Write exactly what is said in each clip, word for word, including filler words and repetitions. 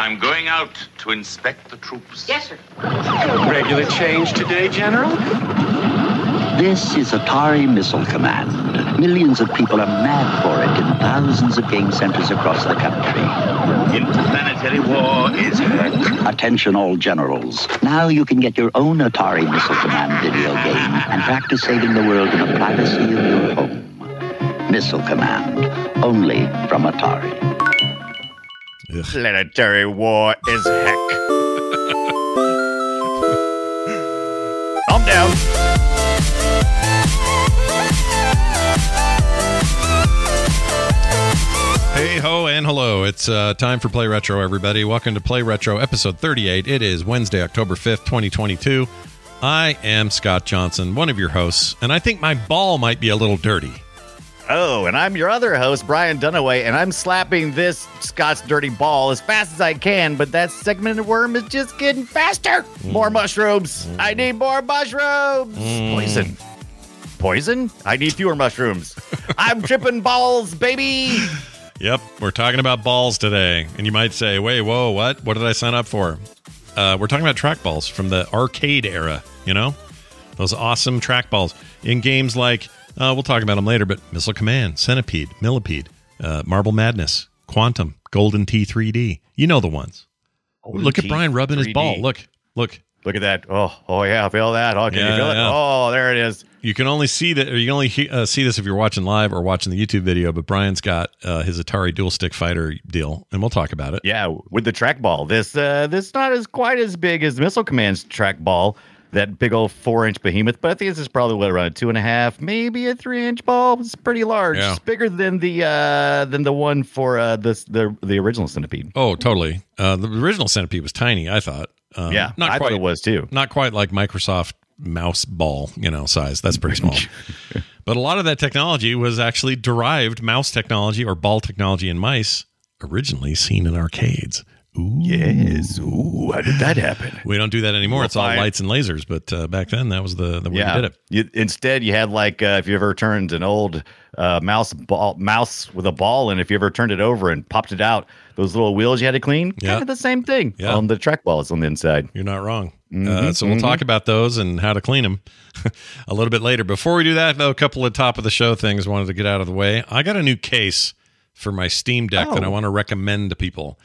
I'm going out to inspect the troops. Yes, sir. Regular change today, General? This is Atari Missile Command. Millions of people are mad for it in thousands of game centers across the country. Interplanetary war is heck. Attention all generals. Now you can get your own Atari Missile Command video game and practice saving the world in the privacy of your home. Missile Command. Only from Atari. Ugh. Planetary war is heck. Calm down. Hey ho and hello. It's uh, time for Play Retro, everybody. Welcome to Play Retro, episode thirty-eight. It is Wednesday, October fifth, twenty twenty-two. I am Scott Johnson, one of your hosts, and I think my ball might be a little dirty. Oh, and I'm your other host, Brian Dunaway, and I'm slapping this Scott's dirty ball as fast as I can, but that segmented worm is just getting faster. Mm. More mushrooms. Mm. I need more mushrooms. Mm. Poison. Poison? I need fewer mushrooms. I'm tripping balls, baby. Yep, we're talking about balls today. And you might say, wait, whoa, what? What did I sign up for? Uh, we're talking about trackballs from the arcade era, you know? Those awesome trackballs in games like, uh, we'll talk about them later, but Missile Command, Centipede, Millipede, uh, Marble Madness, Quantum, Golden T three D. You know the ones. Golden look T at Brian rubbing three D. His ball. Look, look. Look at that. Oh, oh yeah, feel that. Oh, can yeah, you feel yeah. it? Oh, there it is. You can only see that, or you can only he, uh, see this if you're watching live or watching the YouTube video, but Brian's got uh, his Atari dual stick fighter deal, and we'll talk about it. Yeah, with the trackball. This uh, this not as quite as big as Missile Command's trackball, that big old four-inch behemoth, but I think this is probably, what, around a two-and-a-half, maybe a three-inch ball. It's pretty large. Yeah. It's bigger than the uh, than the one for uh, this, the the original Centipede. Oh, totally. Uh, the original Centipede was tiny, I thought. Um, yeah, not I quite, thought it was, too. Not quite like Microsoft mouse ball, you know, size. That's pretty small. But a lot of that technology was actually derived mouse technology or ball technology in mice, originally seen in arcades. Ooh. Yes. Ooh, how did that happen? We don't do that anymore. We'll it's all fire. Lights and lasers. But uh, back then, that was the, the way yeah. we did it. You, instead, you had like, uh, if you ever turned an old uh, mouse ball, mouse with a ball, and if you ever turned it over and popped it out, those little wheels you had to clean, yeah. kind of the same thing yeah. on the trackballs on the inside. You're not wrong. Mm-hmm, uh, so we'll mm-hmm. talk about those and how to clean them a little bit later. Before we do that, though, a couple of top of the show things I wanted to get out of the way. I got a new case for my Steam Deck oh. that I want to recommend to people.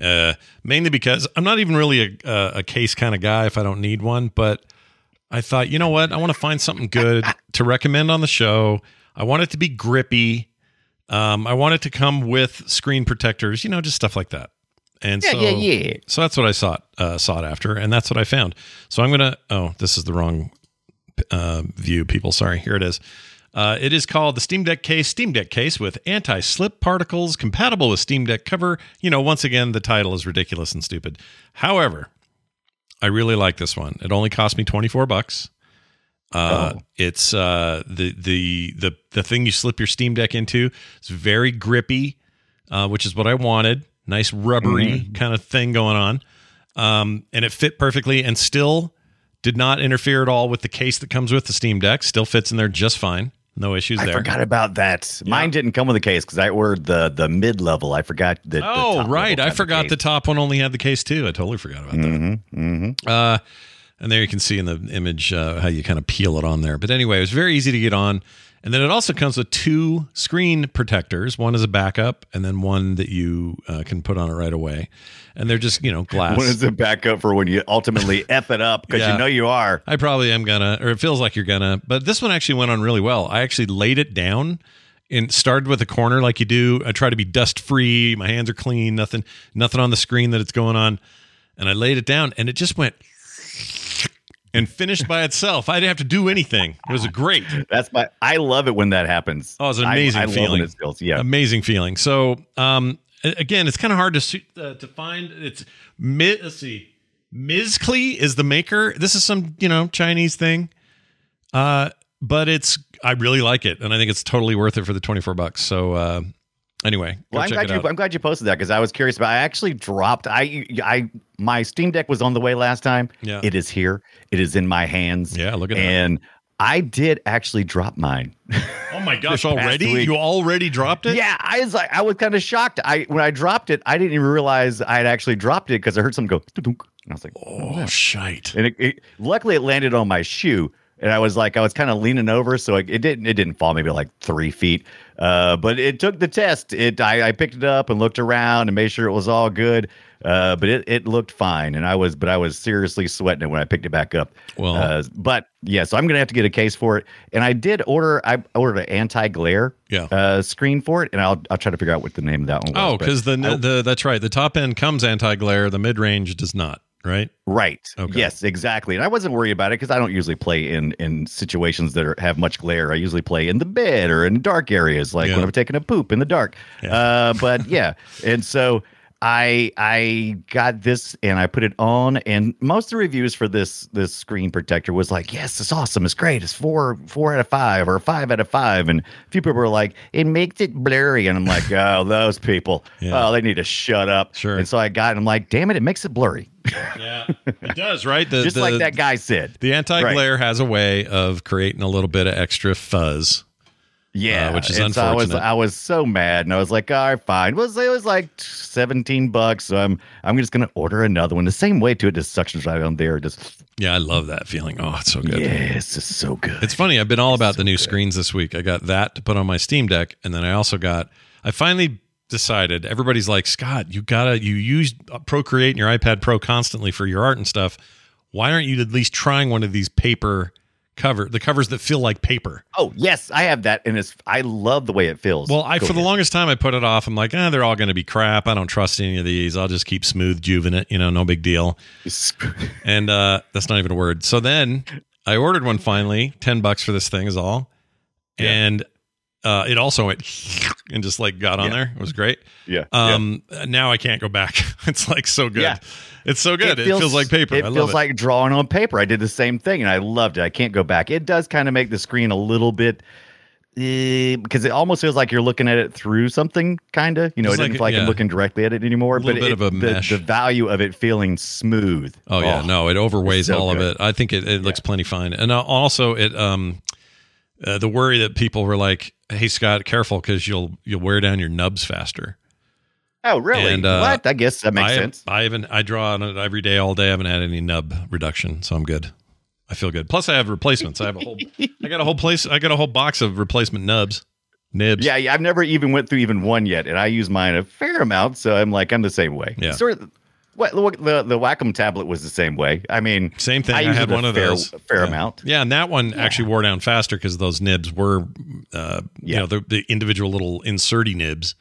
Uh, mainly because I'm not even really a, a, a case kind of guy if I don't need one, but I thought, you know what? I want to find something good to recommend on the show. I want it to be grippy. Um, I want it to come with screen protectors, you know, just stuff like that. And yeah, so, yeah, yeah. so that's what I sought, uh, sought after, and that's what I found. So I'm going to, oh, this is the wrong uh, view, people. Sorry. Here it is. Uh, it is called the Steam Deck Case, Steam Deck Case with anti-slip particles, compatible with Steam Deck cover. You know, once again, the title is ridiculous and stupid. However, I really like this one. It only cost me twenty-four bucks. Uh, oh. It's uh, the the the the thing you slip your Steam Deck into. It's very grippy, uh, which is what I wanted. Nice rubbery mm-hmm. kind of thing going on. Um, and it fit perfectly and still did not interfere at all with the case that comes with the Steam Deck. Still fits in there just fine. No issues there. I forgot about that. Yeah. Mine didn't come with a case because I ordered the the mid-level. I forgot that. Oh, the right. I forgot the, the top one only had the case, too. I totally forgot about mm-hmm, that. Mm-hmm. Uh, and there you can see in the image uh, how you kind of peel it on there. But anyway, it was very easy to get on. And then it also comes with two screen protectors. One is a backup, and then one that you uh, can put on it right away. And they're just, you know, glass. One is a backup for when you ultimately F it up because yeah. you know you are. I probably am gonna, or it feels like you're gonna. But this one actually went on really well. I actually laid it down and started with a corner like you do. I try to be dust free. My hands are clean. Nothing, nothing on the screen that it's going on. And I laid it down, and it just went. And finished by itself. I didn't have to do anything. It was great. That's my. I love it when that happens. Oh, it's an amazing I, I feeling. Love when it feels, yeah, amazing feeling. So, um, again, it's kind of hard to uh, to find. It's let's see, Mizkly is the maker. This is some you know Chinese thing, uh, but it's I really like it, and I think it's totally worth it for the twenty-four bucks. So. Uh, Anyway, well, I'm glad, you, I'm glad you posted that because I was curious about. I actually dropped. I, I, my Steam Deck was on the way last time. Yeah. It is here. It is in my hands. Yeah, look at and that. And I did actually drop mine. Oh my gosh! Already? Week. You already dropped it? Yeah, I was like, I was kind of shocked. I when I dropped it, I didn't even realize I had actually dropped it because I heard something go, and I was like, "Oh, oh shite!" And it, it, luckily, it landed on my shoe, and I was like, I was kind of leaning over, so it, it didn't, it didn't fall maybe like three feet. Uh, but it took the test. It, I, I picked it up and looked around and made sure it was all good. Uh, but it, it looked fine, and I was, but I was seriously sweating it when I picked it back up. Well, uh, but yeah, so I'm gonna have to get a case for it. And I did order, I ordered an anti-glare yeah. uh, screen for it, and I'll I'll try to figure out what the name of that one was. Oh, because the I, the that's right, the top end comes anti-glare, the mid range does not. Right. Right. Okay. Yes, exactly. And I wasn't worried about it because I don't usually play in, in situations that are, have much glare. I usually play in the bed or in dark areas, like yeah. when I'm taking a poop in the dark. Yeah. Uh, but yeah, and so. I I got this and I put it on, and most of the reviews for this this screen protector was like, yes, it's awesome, it's great, it's four four out of five or five out of five, and a few people were like, it makes it blurry, and I'm like, oh, those people, yeah. oh, they need to shut up. Sure. And so I got, and I'm like, damn it, it makes it blurry. Yeah, it does, right? The, Just the, like that guy said, the anti-glare right. has a way of creating a little bit of extra fuzz. Yeah, uh, which is unfortunate. So I was I was so mad, and I was like, "All right, fine." It was it was like seventeen bucks. So I'm I'm just gonna order another one. The same way to it, just suction right on there. Just yeah, I love that feeling. Oh, it's so good. Yes, it's so good. It's funny. I've been all about the new screens this week. I got that to put on my Steam Deck, and then I also got. I finally decided. Everybody's like, Scott, you gotta you use Procreate and your iPad Pro constantly for your art and stuff. Why aren't you at least trying one of these paper? Cover the covers that feel like paper. Oh yes, I have that, and it's I love the way it feels. Well, I Go for ahead. The longest time I put it off. I'm like, ah, eh, they're all going to be crap. I don't trust any of these. I'll just keep smooth juvenile, you know, no big deal. and uh, that's not even a word. So then I ordered one finally, ten bucks for this thing is all, yeah. and uh, it also went and just like got on yeah. there. It was great. Yeah. Um. Yeah. Now I can't go back. It's like so good. Yeah. It's so good. It feels, it feels like paper. It I love feels it. Like drawing on paper. I did the same thing, and I loved it. I can't go back. It does kind of make the screen a little bit, eh, because it almost feels like you're looking at it through something, kind of. You know, it's it like, didn't feel like yeah. I'm looking directly at it anymore. A little but bit it, of a the, mesh. The value of it feeling smooth. Oh, oh yeah, no, it overweighs so all good. Of it. I think it, it yeah. looks plenty fine. And also, it um, uh, the worry that people were like, "Hey, Scott, careful, because you'll you'll wear down your nubs faster." Oh, really? And, uh, what? I guess that makes I, sense. I haven't. I draw on it every day, all day. I haven't had any nub reduction, so I'm good. I feel good. Plus, I have replacements. I have a whole. I got a whole place. I got a whole box of replacement nubs. Nibs. Yeah, yeah. I've never even went through even one yet, and I use mine a fair amount. So I'm like, I'm the same way. Yeah. Sort of, what the the Wacom tablet was the same way. I mean, same thing. I, I had one of fair, those. A fair yeah. amount. Yeah, and that one yeah. actually wore down faster because those nibs were, uh, yeah. you know, the, the individual little inserty nibs.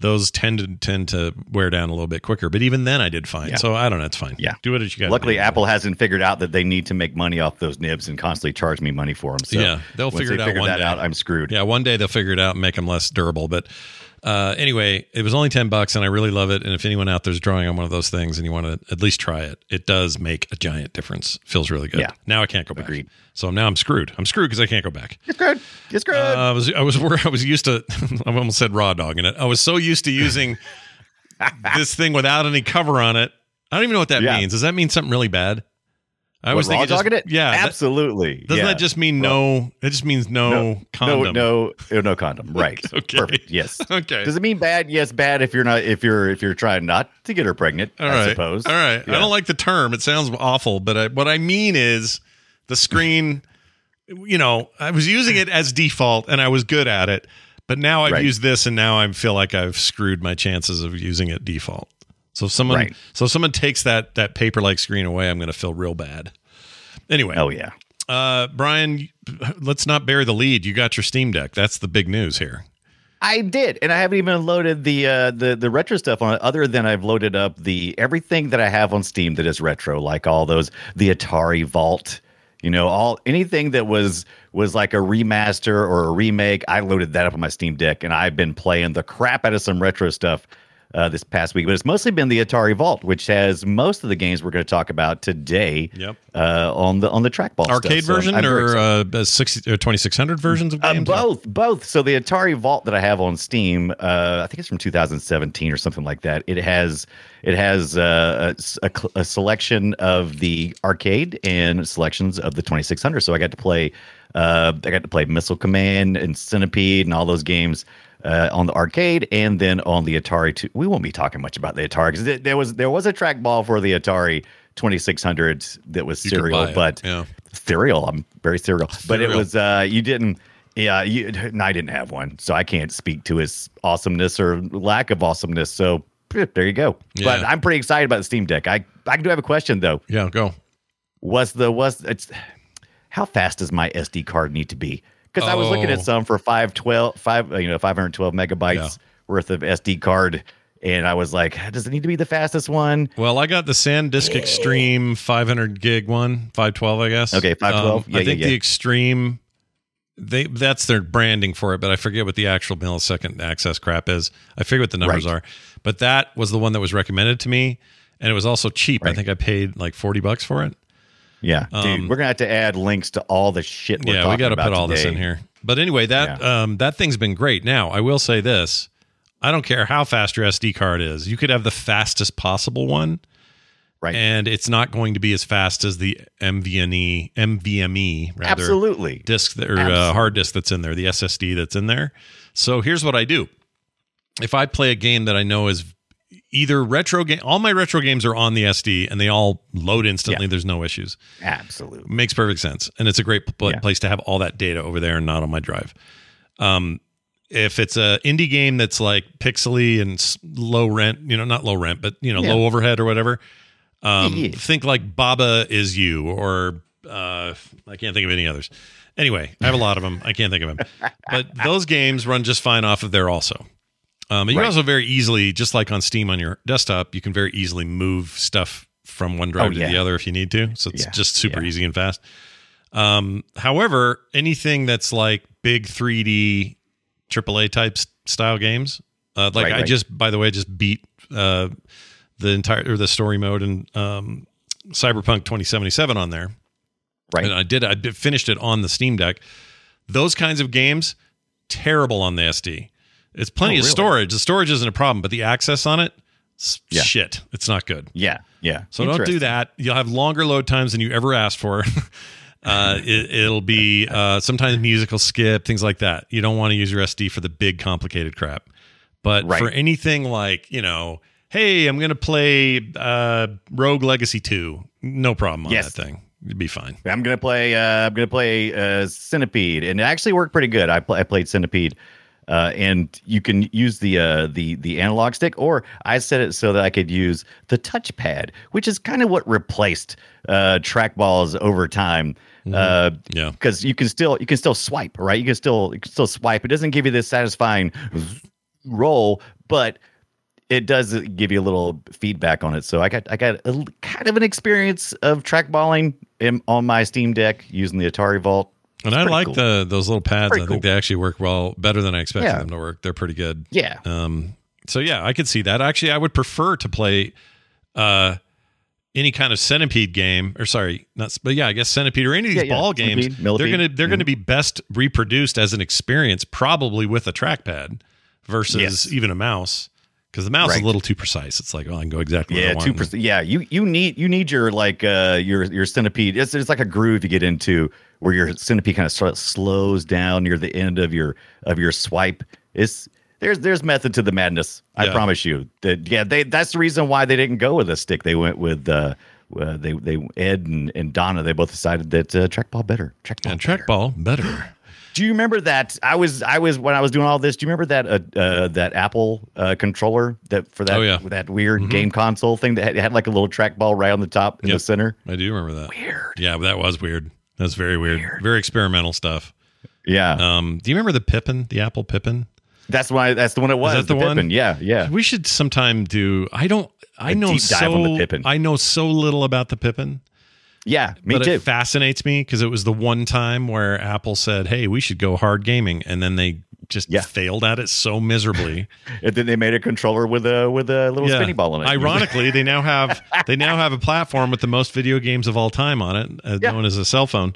Those tend to tend to wear down a little bit quicker, but even then I did fine. Yeah. So I don't know, it's fine. Yeah, do what you got. Luckily, do. Apple hasn't figured out that they need to make money off those nibs and constantly charge me money for them. So yeah, they'll once figure it they out figure one that day. Out, I'm screwed. Yeah, one day they'll figure it out and make them less durable. But uh, anyway, it was only ten bucks, and I really love it. And if anyone out there's drawing on one of those things and you want to at least try it, it does make a giant difference. Feels really good. Yeah. Now I can't go back. Agreed. So now I'm screwed. I'm screwed because I can't go back. It's good. It's good. Uh, I was I was I was used to. I almost said raw dog in it. I was so used to using this thing without any cover on it. I don't even know what that yeah. means. Does that mean something really bad? I was thinking just, it? Yeah, absolutely. That, doesn't yeah. that just mean no? It just means no, no condom. No, no, no condom. Right. Okay. Perfect. Yes. Okay. Does it mean bad? Yes, bad. If you're not, if you're, if you're trying not to get her pregnant, all I right. suppose. All right. Yeah. I don't like the term. It sounds awful, but I, what I mean is the screen. You know, I was using it as default, and I was good at it, but now I've right. used this, and now I feel like I've screwed my chances of using it default. So if someone, right. so if someone takes that that paper like screen away, I'm going to feel real bad. Anyway, oh yeah, uh, Brian, let's not bury the lead. You got your Steam Deck. That's the big news here. I did, and I haven't even loaded the uh, the the retro stuff on it, other than I've loaded up the everything that I have on Steam that is retro, like all those the Atari Vault. You know, all anything that was was like a remaster or a remake. I loaded that up on my Steam Deck, and I've been playing the crap out of some retro stuff. uh, this past week, but it's mostly been the Atari Vault, which has most of the games we're going to talk about today. Yep. Uh, on the on the trackball arcade stuff. version so or uh, sixty or twenty-six hundred versions of games? Um, both, both. So the Atari Vault that I have on Steam, uh, I think it's from two thousand seventeen or something like that. It has it has uh, a, a, a selection of the arcade and selections of the twenty-six hundred. So I got to play. Uh, I got to play Missile Command and Centipede and all those games uh, on the arcade, and then on the Atari. Two, we won't be talking much about the Atari because th- there was there was a trackball for the Atari twenty-six hundred that was serial, but yeah. serial. I'm very serial, but it was uh, you didn't. Yeah, you, and I didn't have one, so I can't speak to its awesomeness or lack of awesomeness. So there you go. Yeah. But I'm pretty excited about the Steam Deck. I I do have a question though. Yeah, go. What's the what's it's. How fast does my S D card need to be? Because oh. I was looking at some for five twelve, five, you know, five twelve megabytes yeah. worth of S D card, and I was like, does it need to be the fastest one? Well, I got the SanDisk Extreme five hundred gig one, five twelve, I guess. Okay, five twelve. Um, yeah, I think yeah, yeah. the Extreme, they that's their branding for it, but I forget what the actual millisecond access crap is. I forget what the numbers right. are. But that was the one that was recommended to me, and it was also cheap. Right. I think I paid like forty bucks for it. Yeah, dude, um, we're going to have to add links to all the shit we're yeah, talking about Yeah, we got to put all today. this in here. But anyway, that yeah. um, that thing's been great. Now, I will say this. I don't care how fast your S D card is. You could have the fastest possible one. Right. And it's not going to be as fast as the M V N E, M V M E rather, Absolutely. disk that, or Absolutely. Uh, hard disk that's in there, the S S D that's in there. So here's what I do. If I play a game that I know is either retro game, all my retro games are on the S D and they all load instantly. Yeah. There's no issues. Absolutely. Makes perfect sense. And it's a great pl- yeah. place to have all that data over there and not on my drive. Um, if it's a indie game that's like pixely and low rent, you know, not low rent, but you know, yeah. low overhead or whatever. Um, yeah. Think like Baba Is You, or uh, I can't think of any others. Anyway, I have a lot of them. I can't think of them, but those games run just fine off of there also. Um, and you right. can also very easily, just like on Steam on your desktop, you can very easily move stuff from one drive oh, to yeah. the other if you need to. So it's yeah. just super yeah. easy and fast. Um, however, anything that's like big three D triple A type style games, uh, like right, I right. just, by the way, just beat uh, the entire or the story mode in um, Cyberpunk twenty seventy-seven on there. Right, and I did. I did, finished it on the Steam Deck. Those kinds of games, terrible on the S D. It's plenty oh, of really? storage. The storage isn't a problem, but the access on it, yeah. shit, it's not good. Yeah, yeah. So don't do that. You'll have longer load times than you ever asked for. uh, it, it'll be uh, sometimes musical skip, things like that. You don't want to use your S D for the big complicated crap. But right. for anything like, you know, hey, I'm going to play uh, Rogue Legacy two. No problem on yes. that thing. It'd be fine. I'm going to play uh, I'm going to play uh, Centipede. And it actually worked pretty good. I, pl- I played Centipede. Uh, and you can use the uh, the the analog stick, or I set it so that I could use the touchpad, which is kind of what replaced uh, trackballs over time. Mm-hmm. Uh, yeah, because you can still you can still swipe, right? You can still you can still swipe. It doesn't give you this satisfying roll, but it does give you a little feedback on it. So I got I got a, kind of an experience of trackballing in, on my Steam Deck using the Atari Vault. And I like cool. the those little pads. Pretty I think cool. they actually work well, better than I expected yeah. them to work. They're pretty good. Yeah. Um. So yeah, I could see that. Actually, I would prefer to play uh, any kind of Centipede game, or sorry, not. But yeah, I guess Centipede or any of these yeah, yeah. ball games. Millipede. They're gonna they're mm-hmm. gonna be best reproduced as an experience, probably with a trackpad versus yes. even a mouse, because the mouse right. is a little too precise. It's like, oh, I can go exactly yeah, where I want. Yeah, too precise. Yeah, you you need you need your like uh your your Centipede. It's it's like a groove you get into, where your Centipede kind of sort of slows down near the end of your of your swipe. It's there's there's method to the madness. I yeah. promise you that. Yeah, they that's the reason why they didn't go with a stick. They went with uh, uh they they Ed and, and Donna. They both decided that uh, trackball better. Trackball and better. trackball better. Do you remember that I was I was when I was doing all this? Do you remember that uh, uh that Apple uh, controller that for that oh, yeah. that weird mm-hmm. game console thing that had, had like a little trackball right on the top in yep. the center? I do remember that. Weird. Yeah, but that was weird. That's very weird. weird. Very experimental stuff. Yeah. Um, do you remember the Pippin, the Apple Pippin? That's why. That's the one it was. Is that the, the one? Pippin. Yeah, yeah. We should sometime do. I don't. I a know deep dive so. On the Pippin. I know so little about the Pippin. Yeah, me but too. It fascinates me because it was the one time where Apple said, "Hey, we should go hard gaming," and then they just yeah. failed at it so miserably. And then they made a controller with a with a little yeah. spinny ball in it. Ironically, they now have they now have a platform with the most video games of all time on it, uh, yeah. known as a cell phone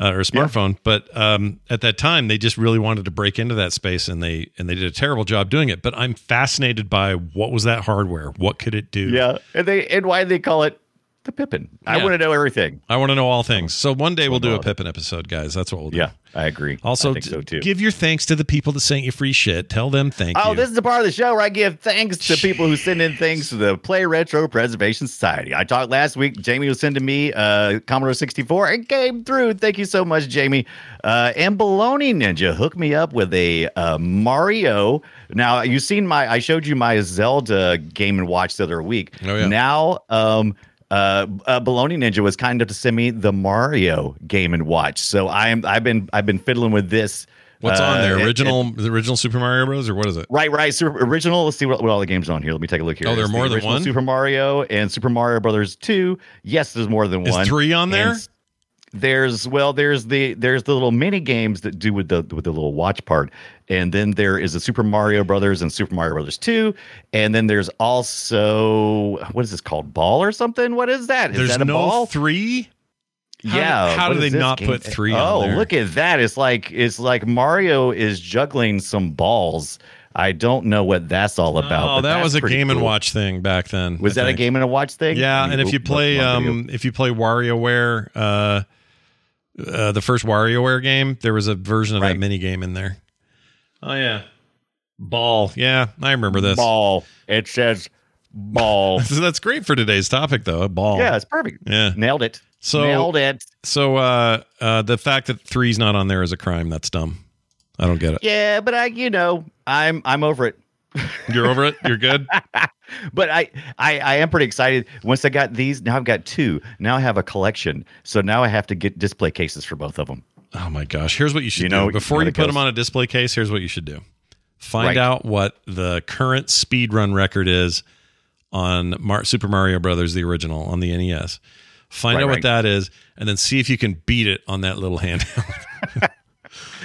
uh, or a smartphone. Yeah. But um, at that time, they just really wanted to break into that space, and they and they did a terrible job doing it. But I'm fascinated by what was that hardware? What could it do? Yeah, and they and why did they call it the Pippin? Yeah. I want to know everything. I want to know all things. So one day we'll do a Pippin episode, guys. That's what we'll do. Yeah, I agree. Also, I think so too. Give your thanks to the people that sent you free shit. Tell them thank oh, you. Oh, this is the part of the show where I give thanks to Jeez. people who send in things to the Play Retro Preservation Society. I talked last week. Jamie was sending me uh, Commodore sixty-four and came through. Thank you so much, Jamie. Uh, and Baloney Ninja hooked me up with a uh, Mario. Now, you've seen my, I showed you my Zelda Game and Watch the other week. Oh, yeah. Now, um, Uh, uh, Baloney Ninja was kind enough to send me the Mario Game and Watch, so I'm I've been I've been fiddling with this. What's uh, on there? Original, and, and, the original Super Mario Bros. Or what is it? Right, right. Super original. Let's see what, what all the games are on here. Let me take a look here. Oh, there are more the than one. Super Mario and Super Mario Brothers two. Yes, there's more than one. Is three on there? And there's well, there's the there's the little mini games that do with the with the little watch part, and then there is the Super Mario Brothers and Super Mario Brothers two, and then there's also what is this called, ball or something? What is that? Is there's that a no ball? Three? How, yeah. How do they not game? put three? Oh, on there? Look at that! It's like it's like Mario is juggling some balls. I don't know what that's all about. Oh, that was a Game and cool. Watch thing back then. Was I that think. a Game and Watch thing? Yeah, you and if you play um, if you play WarioWare. Uh, Uh, the first WarioWare game, there was a version of right. that mini game in there. Oh yeah, ball. Yeah, I remember this. Ball. It says ball. So that's great for today's topic, though. A ball. Yeah, it's perfect. Yeah, nailed it. So nailed it. So uh, uh, the fact that three's not on there is a crime. That's dumb. I don't get it. Yeah, but I, you know, I'm I'm over it. You're over it. You're good. But I, I, I am pretty excited. Once I got these, now I've got two. Now I have a collection. So now I have to get display cases for both of them. Oh, my gosh. Here's what you should you do. Know, Before you, know you put goes. them on a display case, here's what you should do. Find right. out what the current speedrun record is on Mar- Super Mario Brothers, the original, on the N E S. Find right, out right. what that is, and then see if you can beat it on that little handheld.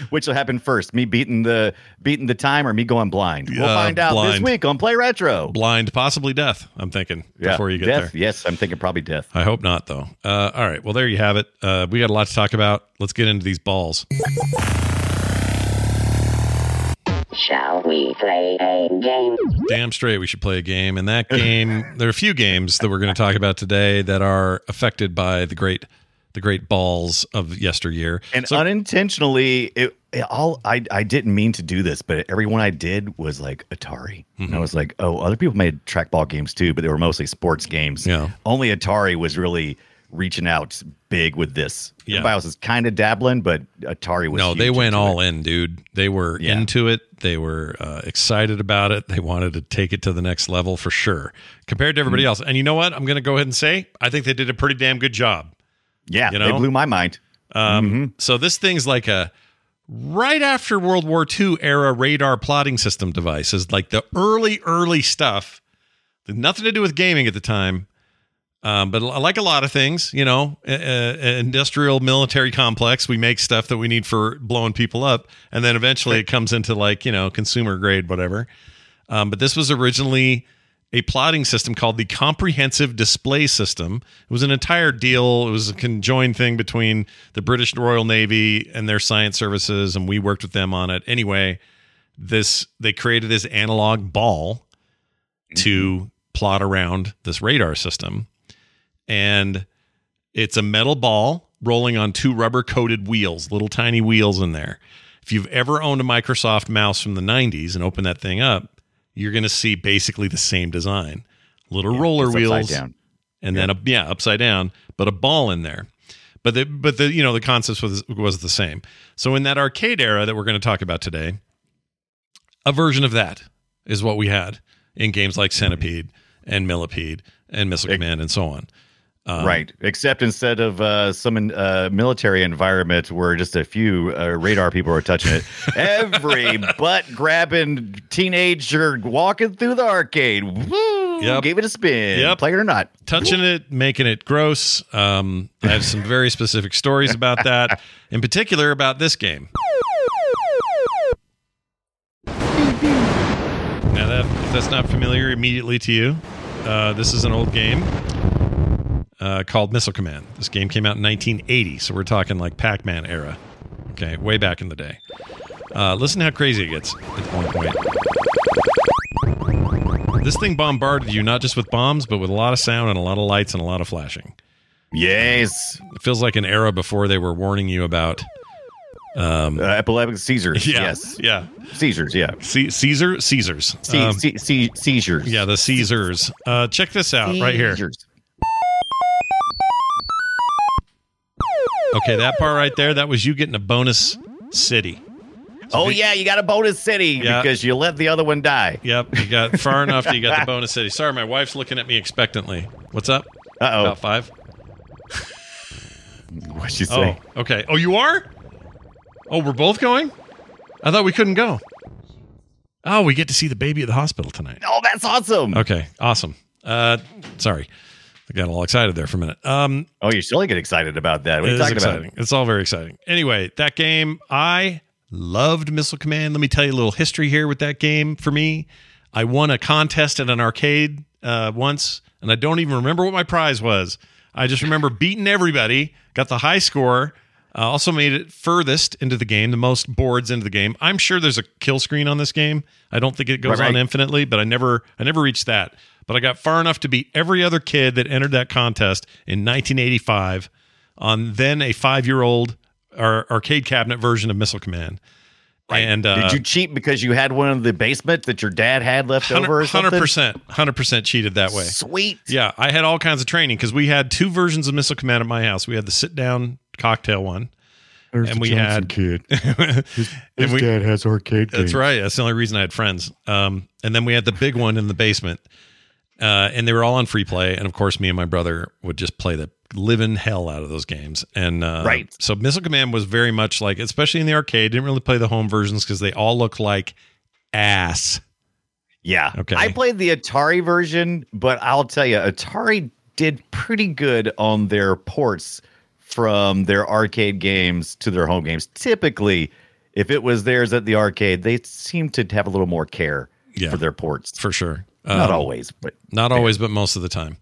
Which will happen first, me beating the beating the time or me going blind? We'll uh, find out blind. This week on Play Retro. Blind, possibly death, I'm thinking, yeah, before you get death, there. Yes, I'm thinking probably death. I hope not, though. Uh, all right, well, there you have it. Uh, we got a lot to talk about. Let's get into these balls. Shall we play a game? Damn straight we should play a game. And that game, there are a few games that we're going to talk about today that are affected by the great... the great balls of yesteryear. And so, unintentionally, it, it all I, I didn't mean to do this, but everyone I did was like Atari. Mm-hmm. And I was like, oh, other people made trackball games too, but they were mostly sports games. Yeah. Only Atari was really reaching out big with this. Yeah. Everybody else is kind of dabbling, but Atari was No, they went all it. in, dude. They were yeah. into it. They were uh, excited about it. They wanted to take it to the next level for sure, compared to everybody mm-hmm. else. And you know what? I'm going to go ahead and say, I think they did a pretty damn good job. Yeah, you know? They blew my mind. Um, mm-hmm. So this thing's like a right after World War Two era radar plotting system device. Is like the early, early stuff. Nothing to do with gaming at the time, um, but like a lot of things, you know, uh, industrial military complex. We make stuff that we need for blowing people up, and then eventually it comes into like, you know, consumer grade, whatever. Um, but this was originally a plotting system called the Comprehensive Display System. It was an entire deal. It was a conjoined thing between the British Royal Navy and their science services, and we worked with them on it. Anyway, this they created this analog ball to mm-hmm. plot around this radar system. And it's a metal ball rolling on two rubber-coated wheels, little tiny wheels in there. If you've ever owned a Microsoft mouse from the nineties and opened that thing up, you're going to see basically the same design, little yeah, roller wheels down. and yeah. then, a, yeah, upside down, but a ball in there. But the, but the, you know, the concept was, was the same. So in that arcade era that we're going to talk about today, a version of that is what we had in games like Centipede and Millipede and Missile it, Command and so on. Um, right. Except instead of uh, some uh, military environment where just a few uh, radar people are touching it, every butt-grabbing teenager walking through the arcade, woo, yep. gave it a spin, yep. player or not. Touching woo. it, making it gross. Um, I have some very specific stories about that, in particular about this game. that's not familiar immediately to you, uh, this is an old game uh, called Missile Command. This game came out in nineteen eighty, so we're talking like Pac-Man era. Okay, way back in the day. Uh, listen how crazy it gets at one point. This thing bombarded you not just with bombs, but with a lot of sound and a lot of lights and a lot of flashing. Yes. It feels like an era before they were warning you about... Um, uh, epileptic seizures. Yeah, yes. Yeah. Seizures. Yeah. C- Caesar. Seizures. C- um, C- C- seizures. Yeah. The seizures. Uh, check this out right here. Okay, that part right there. That was you getting a bonus city. So oh you, yeah, you got a bonus city yeah. because you let the other one die. Yep. You got far enough that you got the bonus city. Sorry, my wife's looking at me expectantly. What's up? Uh oh. About five. What'd you say? Oh, okay. Oh, you are. Oh, we're both going? I thought we couldn't go. Oh, we get to see the baby at the hospital tonight. Oh, that's awesome. Okay, awesome. Uh, sorry. I got all excited there for a minute. Um, oh, you still get excited about that. What are you talking exciting. about? It's all very exciting. Anyway, that game, I loved Missile Command. Let me tell you a little history here with that game for me. I won a contest at an arcade uh, once, and I don't even remember what my prize was. I just remember beating everybody, got the high score, Uh, also made it furthest into the game, the most boards into the game. I'm sure there's a kill screen on this game. I don't think it goes right, right. on infinitely, but I never I never reached that. But I got far enough to beat every other kid that entered that contest in nineteen eighty-five on then a five-year-old ar- arcade cabinet version of Missile Command. Right. And uh, did you cheat because you had one in the basement that your dad had left over or something? one hundred percent cheated that way. Sweet. Yeah, I had all kinds of training because we had two versions of Missile Command at my house. We had the sit-down cocktail one. There's and we Johnson had kid. his, his we, dad has arcade games. That's right. That's the only reason I had friends. Um, and then we had the big one in the basement. Uh, and they were all on free play. And of course, me and my brother would just play the living hell out of those games. And uh, right. so Missile Command was very much like, especially in the arcade, didn't really play the home versions because they all look like ass. Yeah. Okay. I played the Atari version, but I'll tell you, Atari did pretty good on their ports from their arcade games to their home games. Typically, if it was theirs at the arcade, they seem to have a little more care yeah, for their ports. For sure. Um, not always, but not yeah. always, but most of the time.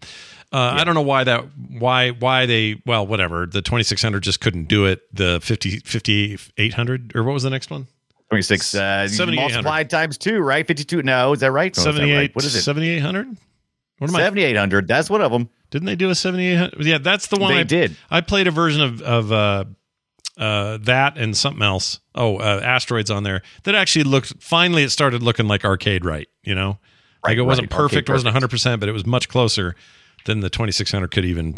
Uh, yeah. I don't know why that, why, why they, well, whatever. The twenty-six hundred just couldn't do it. The fifty-eight hundred, or what was the next one? twenty-six, uh, multiplied times two, right? fifty-two. No, is that right? No, seventy-eight. That right? What is it? seventy-eight hundred? What am I? seventy-eight hundred. That's one of them. Didn't they do a seventy-eight hundred? Yeah, that's the one. They I, did. I played a version of of uh, uh, that and something else. Oh, uh, Asteroids on there. That actually looked, finally it started looking like arcade right, you know? Right, like it wasn't right. perfect, it wasn't one hundred percent, but it was much closer than the twenty-six hundred could even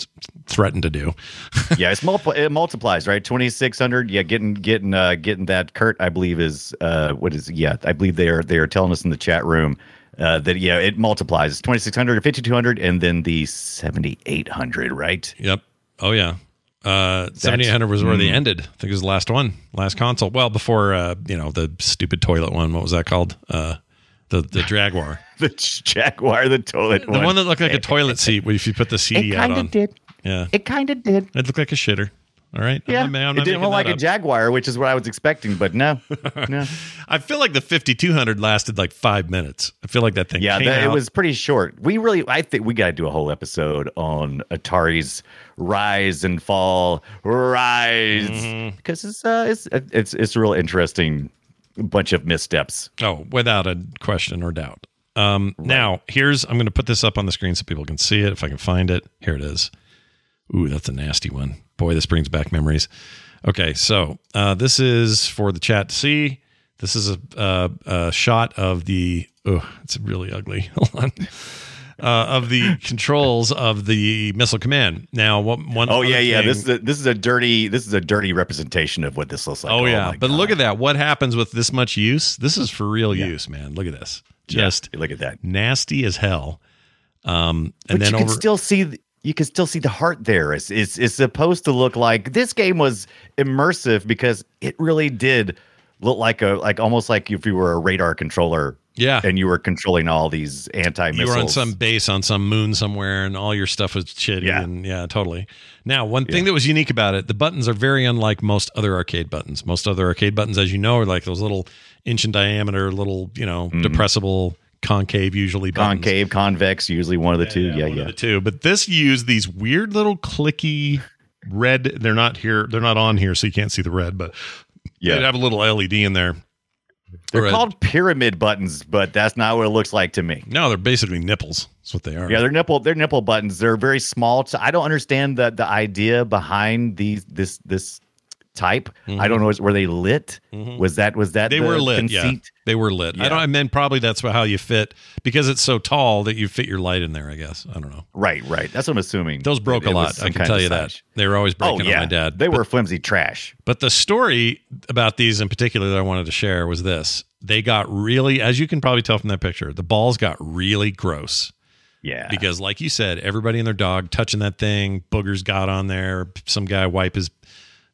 threaten to do. yeah, it's multi- it multiplies, right? twenty-six hundred, yeah, getting getting uh, getting that. Kurt, I believe is, uh, what is, yeah, I believe they are, they are telling us in the chat room Uh, that yeah, it multiplies twenty-six hundred, fifty-two hundred, and then the seventy-eight hundred, right? Yep. Oh yeah, uh, seventy-eight hundred was where mm. they ended. I think it was the last one, last console. Well, before uh, you know the stupid toilet one. What was that called? Uh, the the Jaguar. the Jaguar, the toilet. The one. one that looked like a toilet seat. If you put the C D it out on, it kind of did. Yeah, it kind of did. It looked like a shitter. All right. Yeah. I'm, I'm it didn't look like up. a Jaguar, which is what I was expecting, but no. no. I feel like the fifty-two hundred lasted like five minutes. I feel like that thing. Yeah, came that, out. It was pretty short. We really, I think we got to do a whole episode on Atari's rise and fall, rise, mm-hmm. because it's uh, it's it's it's a real interesting bunch of missteps. Oh, without a question or doubt. Um, right. Now here's I'm going to put this up on the screen so people can see it if I can find it. Here it is. Ooh, that's a nasty one. Boy, this brings back memories. Okay, so uh, this is for the chat to see. This is a, uh, a shot of the... Oh, it's really ugly. Hold on. Uh, of the controls of the Missile Command. Now, what, one oh yeah, thing, yeah. This is a, this is a dirty. This is a dirty representation of what this looks like. Oh, oh yeah, but God. Look at that. What happens with this much use? This is for real yeah. use, man. Look at this. Just yeah, look at that. Nasty as hell. Um, and but then you can over, still see. The, You can still see the heart there. It's, it's, it's supposed to look like this game was immersive because it really did look like a like almost like if you were a radar controller. Yeah, and you were controlling all these anti-missiles. You were on some base on some moon somewhere, and all your stuff was shitty. Yeah, and yeah, totally. Now, one thing yeah. that was unique about it, the buttons are very unlike most other arcade buttons. Most other arcade buttons, as you know, are like those little inch in diameter, little you know, mm-hmm. depressible concave usually buttons. Concave, convex, usually one of the yeah, two. Yeah, yeah. One yeah. Of the two. But this used these weird little clicky red. They're not here. They're not on here, so you can't see the red, but yeah, they'd have a little L E D in there. They're red. Called pyramid buttons, but that's not what it looks like to me. No, they're basically nipples. That's what they are. Yeah, they're nipple. They're nipple buttons. They're very small. So I don't understand the the idea behind these this this type. Mm-hmm. I don't know. Were they lit? Mm-hmm. Was that was that they the were lit? Conceit? Yeah, they were lit. Yeah. I don't. I mean, probably that's how you fit because it's so tall that you fit your light in there. I guess I don't know. Right, right. That's what I'm assuming. Those broke it, a lot. I can tell you that they were always breaking. Oh, yeah. Up my dad. They but, were flimsy trash. But the story about these in particular that I wanted to share was this: they got really, as you can probably tell from that picture, the balls got really gross. Yeah. Because like you said, everybody and their dog touching that thing. Boogers got on there. Some guy wipe his.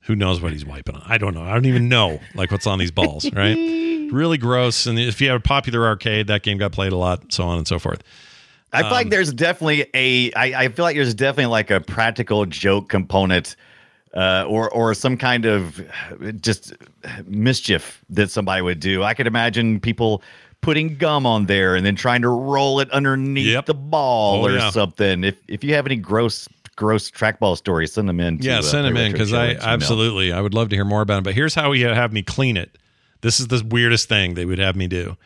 Who knows what he's wiping on? I don't know. I don't even know like what's on these balls, right? Really gross. And if you have a popular arcade, that game got played a lot, so on and so forth. I feel um, like there's definitely a. I, I feel like there's definitely like a practical joke component, uh, or or some kind of just mischief that somebody would do. I could imagine people putting gum on there and then trying to roll it underneath yep. the ball oh, or yeah. something. If if you have any gross. gross trackball story, send them in. Yeah, to, uh, send them in because I absolutely, I would love to hear more about them. But here's how he would have me clean it. This is the weirdest thing they would have me do.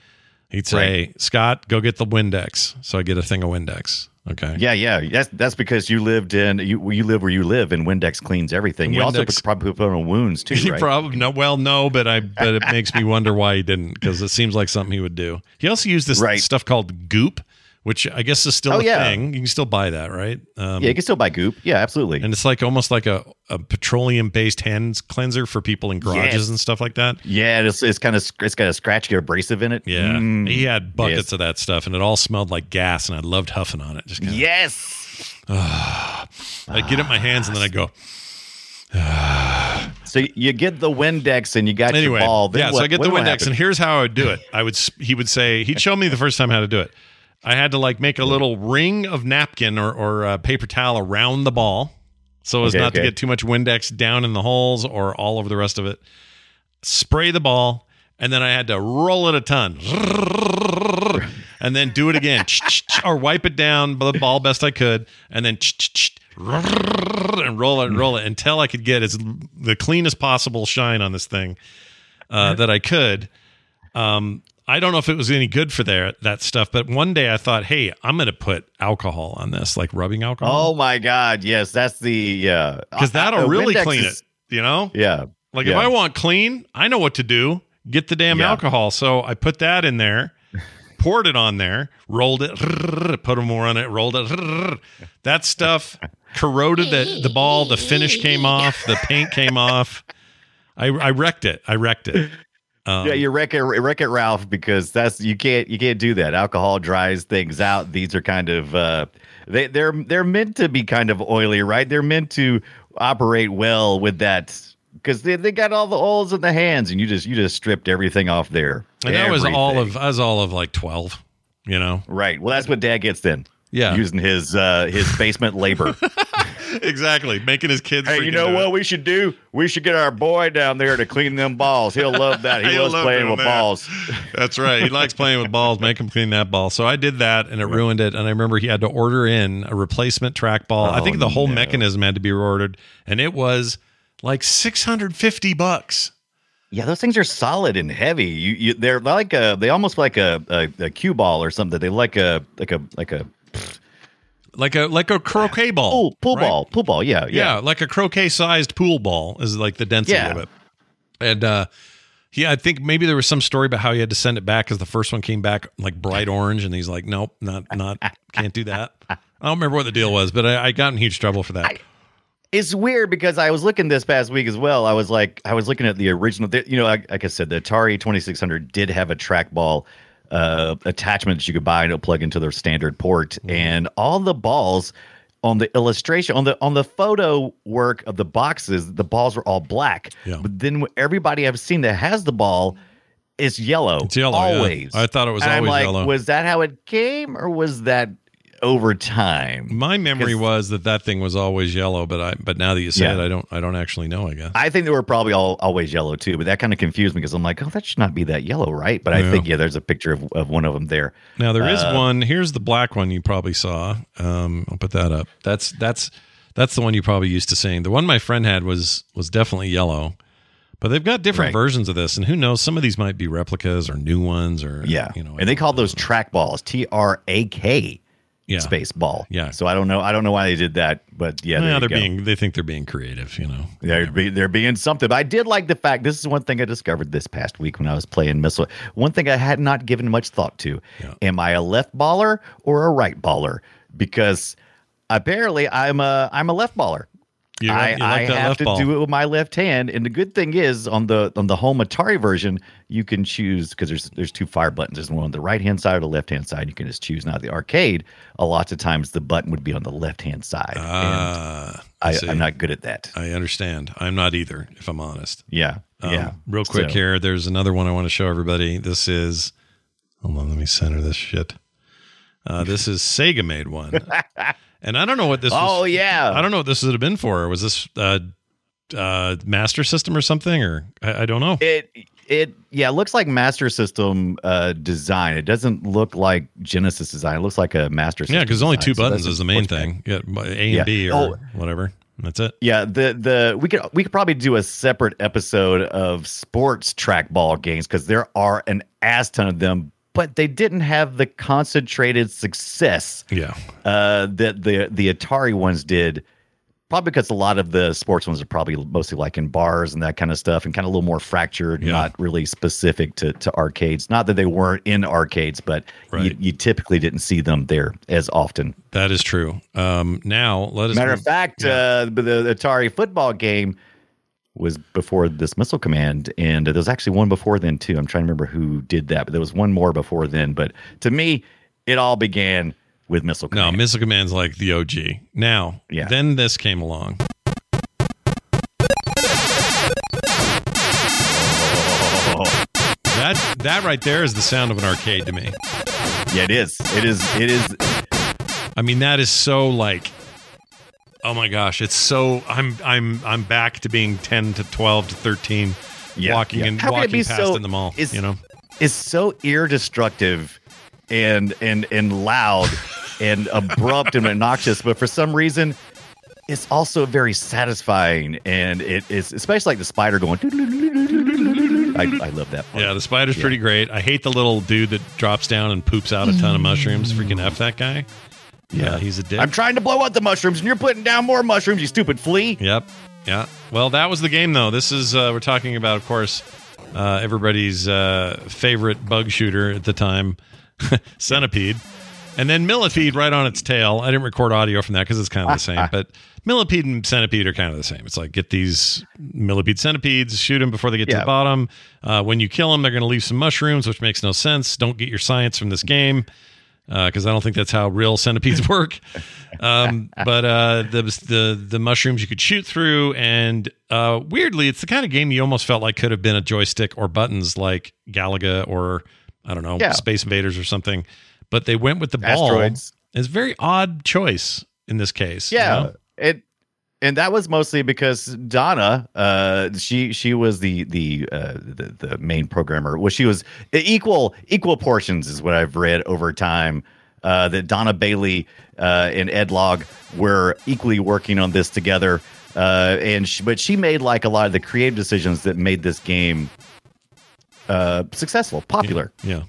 He'd say, right. Scott, go get the Windex. So I get a thing of Windex. Okay. Yeah, yeah. That's that's because you lived in you you live where you live, and Windex cleans everything. You Windex, also put, probably put on wounds too, right? Probably no. Well, no, but I but it makes me wonder why he didn't because it seems like something he would do. He also used this right. stuff called Goop. Which I guess is still oh, a yeah. thing. You can still buy that, right? Um, yeah, you can still buy Goop. Yeah, absolutely. And it's like almost like a, a petroleum-based hand cleanser for people in garages yes. and stuff like that. Yeah, it's it's kind of it's got a scratchy abrasive in it. Yeah, mm. He had buckets yes. of that stuff, and it all smelled like gas, and I loved huffing on it. Just kinda, yes, uh, I'd get it in my hands, and then I go. Uh, so you get the Windex and you got anyway, your ball. Then yeah, what, so I get the Windex, and here's how I would do it. I would he would say he'd show me the first time how to do it. I had to like make a little ring of napkin or, or uh, paper towel around the ball so as okay, not okay. to get too much Windex down in the holes or all over the rest of it. Spray the ball, and then I had to roll it a ton. And then do it again. Or wipe it down by the ball best I could, and then and roll it and roll it until I could get as the cleanest possible shine on this thing uh, that I could. Um I don't know if it was any good for there, that stuff, but one day I thought, hey, I'm going to put alcohol on this, like rubbing alcohol. Oh, my God. Yes, that's the... yeah. Uh, because that'll uh, really Windex clean is, it, you know? Yeah. Like, yeah. if I want clean, I know what to do. Get the damn yeah. alcohol. So I put that in there, poured it on there, rolled it, put more on it, rolled it. That stuff corroded the, the ball. The finish came off. The paint came off. I, I wrecked it. I wrecked it. Um, yeah, you wreck it, wreck it, Ralph, because that's you can't you can't do that. Alcohol dries things out. These are kind of uh, they they're they're meant to be kind of oily, right? They're meant to operate well with that because they they got all the oils in the hands, and you just you just stripped everything off there. And everything. I was all of I was all of like twelve, you know. Right. Well, that's what Dad gets then. Yeah, using his uh, his basement labor. Exactly, making his kids. Hey, you know what we should do? We should get our boy down there to clean them balls. He'll love that. He loves playing with that. balls. That's right. He likes playing with balls. Make him clean that ball. So I did that, and it right. ruined it. And I remember he had to order in a replacement trackball. Oh, I think the whole no. mechanism had to be reordered, and it was like six hundred fifty bucks. Yeah, those things are solid and heavy. You, you they're like a they almost like a, a, a cue ball or something. They like a like a like a. Pfft. Like a like a croquet ball. Pool, pool right? ball. Pool ball, yeah, yeah. Yeah, like a croquet-sized pool ball is like the density yeah. of it. And, uh, yeah, I think maybe there was some story about how he had to send it back because the first one came back like bright orange, and he's like, nope, not, not, can't do that. I don't remember what the deal was, but I, I got in huge trouble for that. I, it's weird because I was looking this past week as well. I was like, I was looking at the original, you know, like, like I said, the Atari twenty-six hundred did have a trackball Uh, attachments you could buy and it'll plug into their standard port, and all the balls on the illustration on the on the photo work of the boxes, the balls were all black. Yeah. But then everybody I've seen that has the ball is yellow. It's yellow always. Yeah. I thought it was and always I'm like, yellow. Was that how it came, or was that over time. My memory was that that thing was always yellow, but I but now that you say yeah. it, I don't I don't actually know. I guess I think they were probably all always yellow too, but that kind of confused me because I'm like, oh, that should not be that yellow, right? But I yeah. think yeah, there's a picture of, of one of them there. Now there is uh, one. Here's the black one you probably saw. Um, I'll put that up. That's that's that's the one you probably used to seeing. The one my friend had was was definitely yellow. But they've got different right. versions of this, and who knows? Some of these might be replicas or new ones, or yeah. you know, and they call those trackballs, T R A K, yeah. space ball. Yeah. So I don't know. I don't know why they did that, but yeah, well, they're go. being. They think they're being creative, you know. They're be, they're being something. But I did like the fact. This is one thing I discovered this past week when I was playing Missile. One thing I had not given much thought to: yeah. am I a left baller or a right baller? Because apparently I'm a I'm a left baller. You I, like I have to ball. do it with my left hand, and the good thing is on the on the home Atari version, you can choose because there's there's two fire buttons. There's one on the right hand side or the left hand side. You can just choose. Now the arcade, a lot of times the button would be on the left hand side. Uh, and I, I'm not good at that. I understand. I'm not either, if I'm honest. Yeah, um, yeah. Real quick so. here, there's another one I want to show everybody. This is. Hold on, let me center this shit. Uh, this is Sega made one. And I don't know what this oh, was. yeah. I don't know what this would have been for. Was this uh, uh, Master System or something? Or I, I don't know. It, it yeah, it looks like Master System uh, design. It doesn't look like Genesis design. It looks like a Master System. Yeah, because only two buttons so is the main thing. Yeah, A and yeah. B or oh. whatever. That's it. Yeah, the the we could we could probably do a separate episode of sports trackball games because there are an ass ton of them. But they didn't have the concentrated success yeah. uh, that the the Atari ones did, probably because a lot of the sports ones are probably mostly like in bars and that kind of stuff and kind of a little more fractured, yeah. not really specific to, to arcades. Not that they weren't in arcades, but right. you, you typically didn't see them there as often. That is true. Um, now, let us... Matter of fact, yeah. uh, the, the Atari football game was before this Missile Command, and there was actually one before then too. I'm trying to remember who did that, but there was one more before then. But to me, it all began with Missile Command. No, Missile Command's like the O G. Now, yeah. then this came along. That that right there is the sound of an arcade to me. Yeah, it is. It is. It is. I mean, that is so like. Oh my gosh, it's so I'm I'm I'm back to being ten to twelve to thirteen yeah, walking yeah. and How walking past so, in the mall, is, you know. It's so ear destructive and and and loud and abrupt and obnoxious, but for some reason it's also very satisfying, and it is especially like the spider going I, I love that part. Yeah, the spider's yeah. pretty great. I hate the little dude that drops down and poops out a ton of mushrooms. Freaking F that guy. Yeah, uh, he's a dick. I'm trying to blow out the mushrooms, and you're putting down more mushrooms, you stupid flea. Yep. Yeah. Well, that was the game, though. This is, uh, we're talking about, of course, uh, everybody's uh, favorite bug shooter at the time, Centipede. And then Millipede right on its tail. I didn't record audio from that because it's kind of the same, but Millipede and Centipede are kind of the same. It's like, get these Millipede centipedes, shoot them before they get yeah. to the bottom. Uh, when you kill them, they're going to leave some mushrooms, which makes no sense. Don't get your science from this game. Because uh, I don't think that's how real centipedes work. Um, but uh, the, the the mushrooms you could shoot through. And uh, weirdly, it's the kind of game you almost felt like could have been a joystick or buttons like Galaga or, I don't know, yeah. Space Invaders or something. But they went with the ball. Asteroids. It's a very odd choice in this case. Yeah. You know? it And that was mostly because Donna, uh, she she was the the, uh, the the main programmer. Well, she was equal equal portions is what I've read over time. Uh, that Donna Bailey uh, and Ed Logg were equally working on this together. Uh, and she, but she made like a lot of the creative decisions that made this game uh, successful, popular. Yeah. yeah.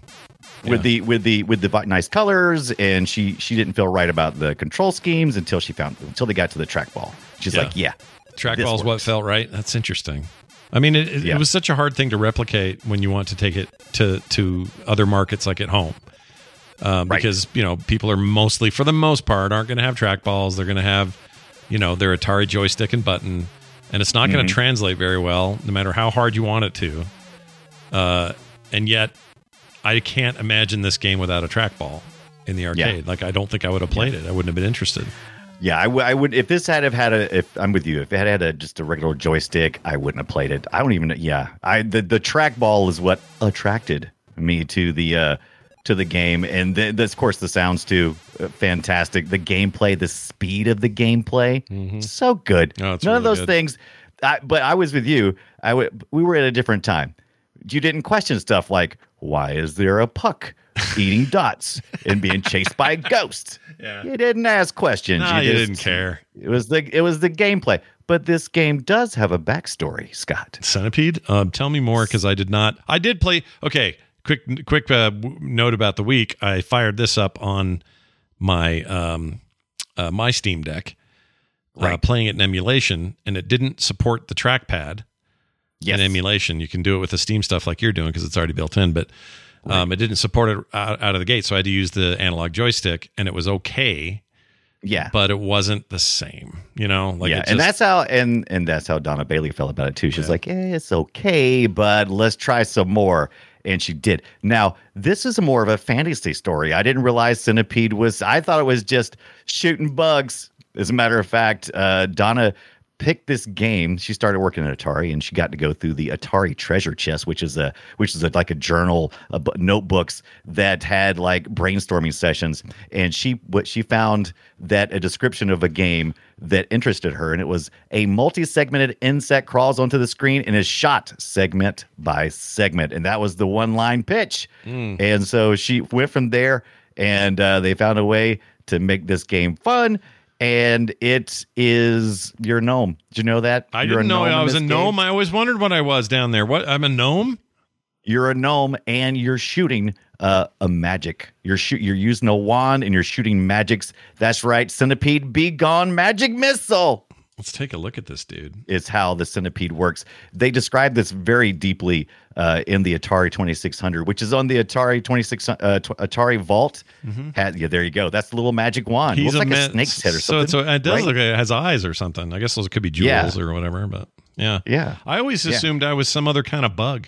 Yeah. With the with the with the nice colors, and she she didn't feel right about the control schemes until she found until they got to the trackball. She's yeah. like, yeah, trackball's what felt right. That's interesting. I mean, it, it, yeah. it was such a hard thing to replicate when you want to take it to to other markets, like at home, um, right. because you know people are mostly, for the most part, aren't going to have trackballs. They're going to have, you know, their Atari joystick and button, and it's not mm-hmm. going to translate very well, no matter how hard you want it to. Uh, and yet. I can't imagine this game without a trackball in the arcade. Yeah. Like, I don't think I would have played it. I wouldn't have been interested. Yeah, I, w- I would. If this had have had a, if I'm with you, if it had had a just a regular joystick, I wouldn't have played it. I don't even. Yeah, I the the trackball is what attracted me to the uh, to the game. And th- this, of course, the sounds too, uh, fantastic. The gameplay, the speed of the gameplay, mm-hmm. so good. Oh, None really of those good. things. I, but I was with you. I w- we were at a different time. You didn't question stuff like, why is there a puck eating dots and being chased by a ghost? Yeah. You didn't ask questions. No, you, you just, didn't care. It was the it was the gameplay. But this game does have a backstory, Scott. Centipede? Um, tell me more, because I did not. I did play. Okay, quick quick uh, note about the week. I fired this up on my um, uh, my Steam Deck, right. uh, playing it in emulation, and it didn't support the trackpad. Yes. In emulation, you can do it with the Steam stuff like you're doing because it's already built in, but um, right. it didn't support it out, out of the gate, so I had to use the analog joystick, and it was okay. Yeah, but it wasn't the same, you know. Like, yeah, it just, and that's how and and that's how Donna Bailey felt about it too. She's yeah. like, eh, "It's okay, but let's try some more," and she did. Now, this is more of a fantasy story. I didn't realize Centipede was. I thought it was just shooting bugs. As a matter of fact, uh, Donna picked this game. She started working at Atari, and she got to go through the Atari treasure chest, which is a which is a, like a journal, uh, notebooks that had like brainstorming sessions. And she what she found that a description of a game that interested her, and it was a multi-segmented insect crawls onto the screen and is shot segment by segment, and that was the one-line pitch. Mm. And so she went from there, and uh, they found a way to make this game fun. And it is your gnome. Did you know that? I You're didn't know I was a game. gnome. I always wondered what I was down there. What? I'm a gnome? You're a gnome, and you're shooting uh, a magic. You're shoot. You're using a wand, and you're shooting magics. That's right, Centipede, be gone, magic missile. Let's take a look at this, dude. It's how the Centipede works. They describe this very deeply uh, in the Atari twenty-six hundred, which is on the Atari twenty-six hundred, uh, t- Atari Vault. Mm-hmm. Had, yeah, there you go. That's the little magic wand. He's it looks a like man- a snake's head or something. So, so it does right? look like it has eyes or something. I guess those could be jewels yeah. or whatever. But yeah, yeah. I always assumed yeah. I was some other kind of bug.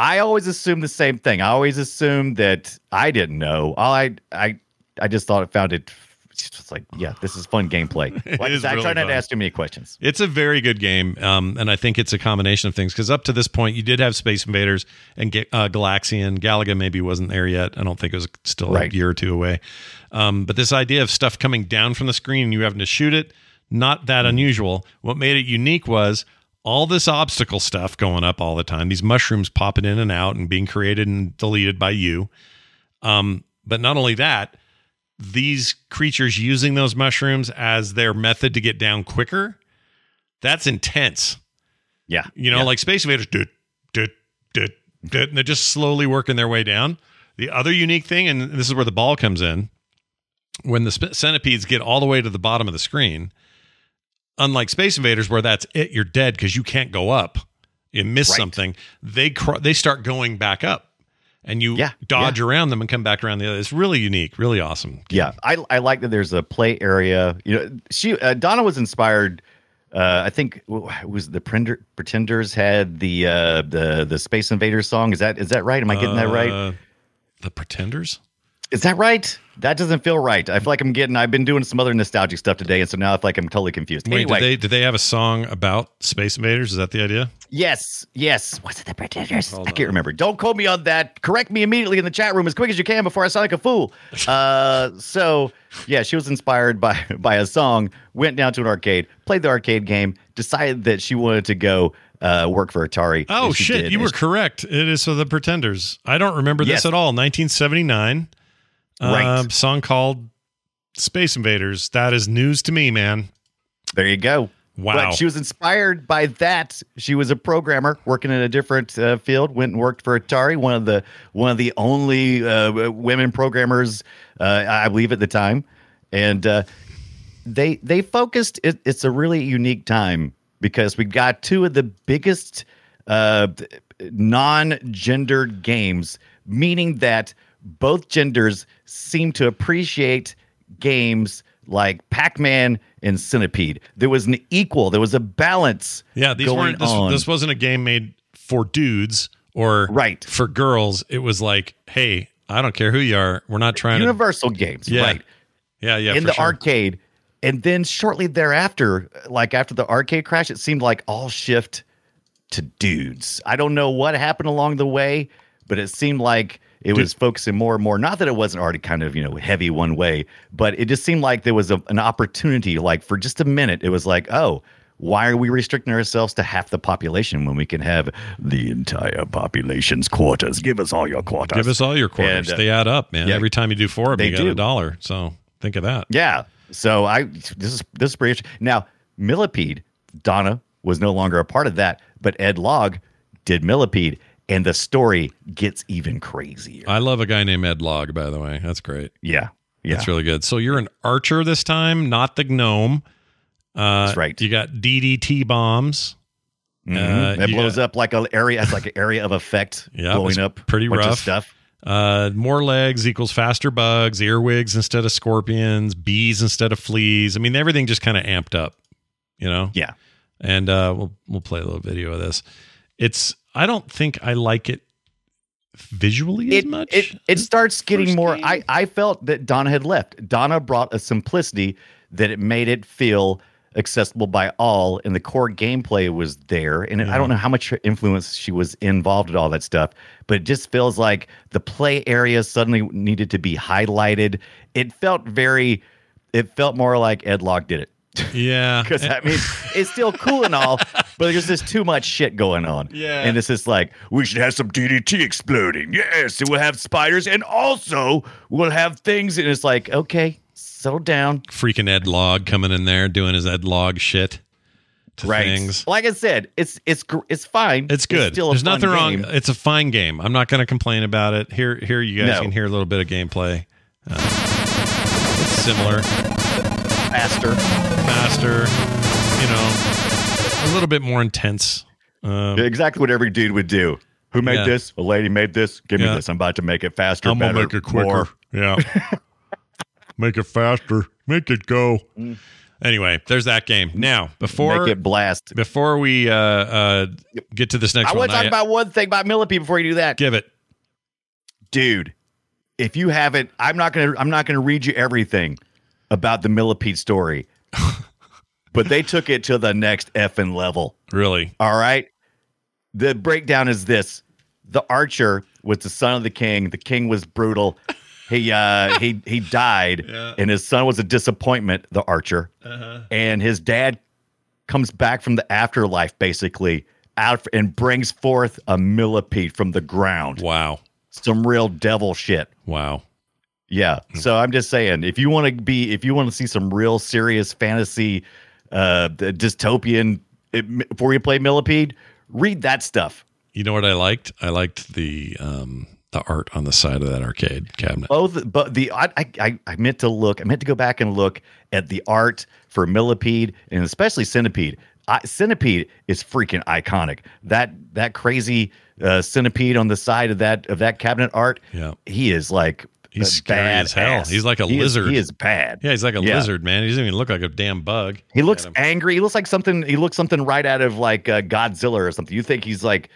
I always assumed the same thing. I always assumed that I didn't know. All I I I just thought it found it. It's just like, yeah, this is fun gameplay. Why is I really try not fun. to ask too many questions. It's a very good game, um, and I think it's a combination of things. Because up to this point, you did have Space Invaders and uh, Galaxian. Galaga maybe wasn't there yet. I don't think it was still right. a year or two away. Um, but this idea of stuff coming down from the screen and you having to shoot it, not that mm-hmm. unusual. What made it unique was all this obstacle stuff going up all the time. These mushrooms popping in and out and being created and deleted by you. Um, but not only that, these creatures using those mushrooms as their method to get down quicker. That's intense. Yeah. You know, yeah. like Space Invaders, do, do, do, do, and they're just slowly working their way down. The other unique thing, and this is where the ball comes in, when the sp- centipedes get all the way to the bottom of the screen, unlike Space Invaders, where that's it, you're dead because you can't go up. You miss right. something. They cr- they start going back up. And you yeah, dodge yeah. around them and come back around the other. It's really unique, really awesome game. Yeah, I I like that. There's a play area. You know, she uh, Donna was inspired. Uh, I think it was the Pretenders had the uh, the the Space Invaders song. Is that is that right? Am I getting uh, that right? The Pretenders. Is that right? That doesn't feel right. I feel like I'm getting. I've been doing some other nostalgic stuff today, and so now I feel like I'm totally confused. Wait, anyway, did they did they have a song about Space Invaders? Is that the idea? Yes, yes. Was it the Pretenders? Hold I can't on. remember. Don't quote me on that. Correct me immediately in the chat room as quick as you can before I sound like a fool. Uh, so yeah, she was inspired by by a song. Went down to an arcade, played the arcade game, decided that she wanted to go uh, work for Atari. Oh shit, did. you and were she- correct. It is for the Pretenders. I don't remember yes. this at all. nineteen seventy-nine. Right. Uh, song called Space Invaders. That is news to me, man. There you go. Wow. But she was inspired by that. She was a programmer working in a different uh, field. Went and worked for Atari. One of the one of the only uh, women programmers, uh, I believe, at the time. And uh, they they focused. It, it's a really unique time because we got two of the biggest uh, non-gendered games, meaning that both genders seem to appreciate games like Pac-Man and Centipede. There was an equal. There was a balance. Yeah, these going weren't. This, on. this wasn't a game made for dudes or right. for girls. It was like, hey, I don't care who you are. We're not trying Universal to... games, yeah. right? Yeah, yeah. In for the sure. arcade, and then shortly thereafter, like after the arcade crash, it seemed like all shift to dudes. I don't know what happened along the way, but it seemed like It Dude. was focusing more and more. Not that it wasn't already kind of, you know, heavy one way, but it just seemed like there was a, an opportunity. Like for just a minute, it was like, oh, why are we restricting ourselves to half the population when we can have the entire population's quarters? Give us all your quarters. Give us all your quarters. And, uh, they add up, man. Yeah, every time you do four of them, you get do. a dollar. So think of that. Yeah. So I this is this is pretty interesting. Now, Millipede, Donna was no longer a part of that, but Ed Logg did Millipede. And the story gets even crazier. I love a guy named Ed Logg, by the way. That's great. Yeah. Yeah. That's really good. So you're an archer this time, not the gnome. Uh, That's right. You got D D T bombs. Mm-hmm. Uh, it blows got, up like an area. It's like an area of effect. Yeah, blowing up. Pretty rough. Bunch of stuff. Uh, more legs equals faster bugs, earwigs instead of scorpions, bees instead of fleas. I mean, everything just kind of amped up, you know? Yeah. And uh, we'll we'll play a little video of this. It's... I don't think I like it visually as it, much. It, it starts getting more. I, I felt that Donna had left. Donna brought a simplicity that it made it feel accessible by all. And the core gameplay was there. And yeah. I don't know how much influence she was involved in all that stuff, but it just feels like the play area suddenly needed to be highlighted. It felt very, it felt more like Ed Logg did it. Yeah. Because I mean, it's still cool and all, but there's just too much shit going on. Yeah. And it's just like, we should have some D D T exploding. Yes. And we'll have spiders. And also, we'll have things. And it's like, okay, settle down. Freaking Ed Logg coming in there doing his Ed Logg shit. To right. Things. Like I said, it's it's it's fine. It's good. It's still there's nothing wrong. Game. It's a fine game. I'm not going to complain about it. Here, here you guys no. can hear a little bit of gameplay. Uh, it's similar. Faster. Faster, you know, a little bit more intense. Um, exactly what every dude would do. Who made yeah. this? A lady made this? Give yeah. me this. I'm about to make it faster, I'm better, gonna make it quicker. More. Yeah. Make it faster. Make it go. Mm. Anyway, there's that game. Now, before make it blast. Before we uh, uh, get to this next I one. I want to talk I, about one thing about Millipede before you do that. Give it. Dude, if you haven't, I'm not gonna I'm not gonna read you everything about the Millipede story. But they took it to the next effing level. Really? All right. The breakdown is this. The archer was the son of the king. The king was brutal. He uh, he he died, yeah. and his son was a disappointment, the archer. Uh-huh. And his dad comes back from the afterlife, basically, out and brings forth a millipede from the ground. Wow. Some real devil shit. Wow. Yeah, so I'm just saying, if you want to be, if you want to see some real serious fantasy, uh, dystopian, it, before you play Millipede, read that stuff. You know what I liked? I liked the um, the art on the side of that arcade cabinet. Both, but the I, I I meant to look, I meant to go back and look at the art for Millipede and especially Centipede. I, Centipede is freaking iconic. That that crazy uh, centipede on the side of that of that cabinet art. Yeah, he is like. He's scary bad as hell. Ass. He's like a he lizard. Is, he is bad. Yeah, he's like a yeah. lizard, man. He doesn't even look like a damn bug. He looks angry. He looks like something. He looks something right out of like uh, Godzilla or something. You think he's like,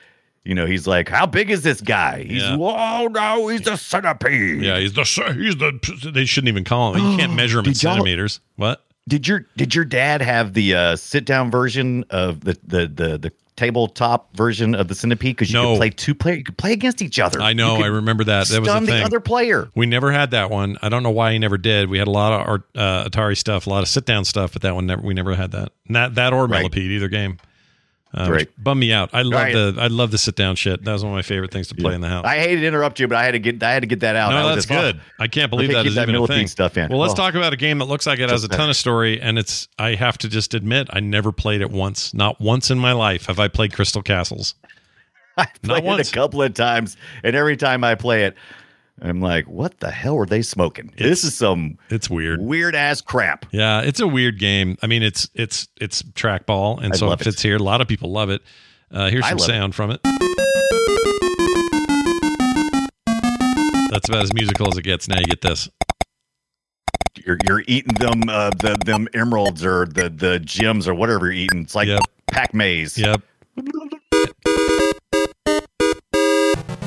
you know, he's like, how big is this guy? He's yeah. oh no, he's the centipede. Yeah, he's the he's the. They shouldn't even call him. You can't measure him in centimeters. What did your did your dad have the uh, sit down version of the the the the. tabletop version of the Centipede because you no. could play two player you could play against each other. I know, I remember that. That was a thing. The other player. We never had that one. I don't know why he never did. We had a lot of our, uh, Atari stuff, a lot of sit down stuff, but that one never. We never had that. Not that or Millipede, right. either game. Um, right. Bummed me out. I love right. the I love the sit down shit. That was one of my favorite things to play yeah. in the house. I hate to interrupt you, but I had to get I had to get that out. No, that's good. Off. I can't believe I that is that even a thing. Stuff in. Well, let's oh. talk about a game that looks like it has a ton of story, and it's. I have to just admit, I never played it once. Not once in my life have I played Crystal Castles. I played Not once. It a couple of times, and every time I play it, I'm like, "What the hell were they smoking? It's, this is some it's weird, weird ass crap." Yeah, it's a weird game. I mean, it's it's it's trackball, and I so it fits it. here. A lot of people love it. Uh, here's some sound it. from it. That's about as musical as it gets. Now you get this. You're you're eating them uh, the them emeralds or the the gems or whatever you're eating. It's like yep. Pac Maze. Yep.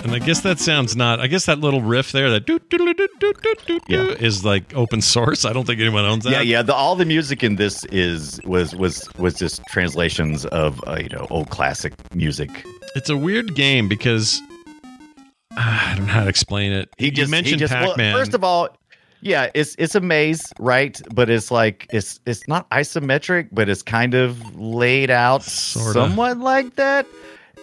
And I guess that sounds not. I guess that little riff there, that do do do do do do do, is like open source. I don't think anyone owns that. Yeah, yeah. The, all the music in this is was was was just translations of uh, you know old classic music. It's a weird game because I don't know how to explain it. He just you mentioned just, Pac-Man. Well, first of all, yeah, it's it's a maze, right? But it's like it's it's not isometric, but it's kind of laid out Sorta. somewhat like that.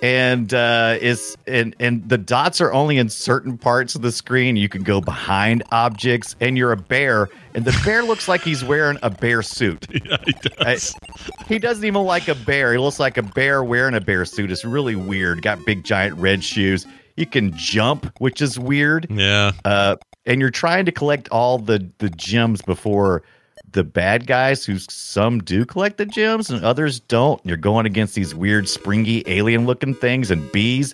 And uh, is and and the dots are only in certain parts of the screen. You can go behind objects, and you're a bear, and the bear looks like he's wearing a bear suit. Yeah, he does. I, he doesn't even like a bear. He looks like a bear wearing a bear suit. It's really weird. Got big giant red shoes. You can jump, which is weird. Yeah. Uh, and you're trying to collect all the, the gems before the bad guys, who some do collect the gems and others don't. You're going against these weird, springy, alien-looking things and bees.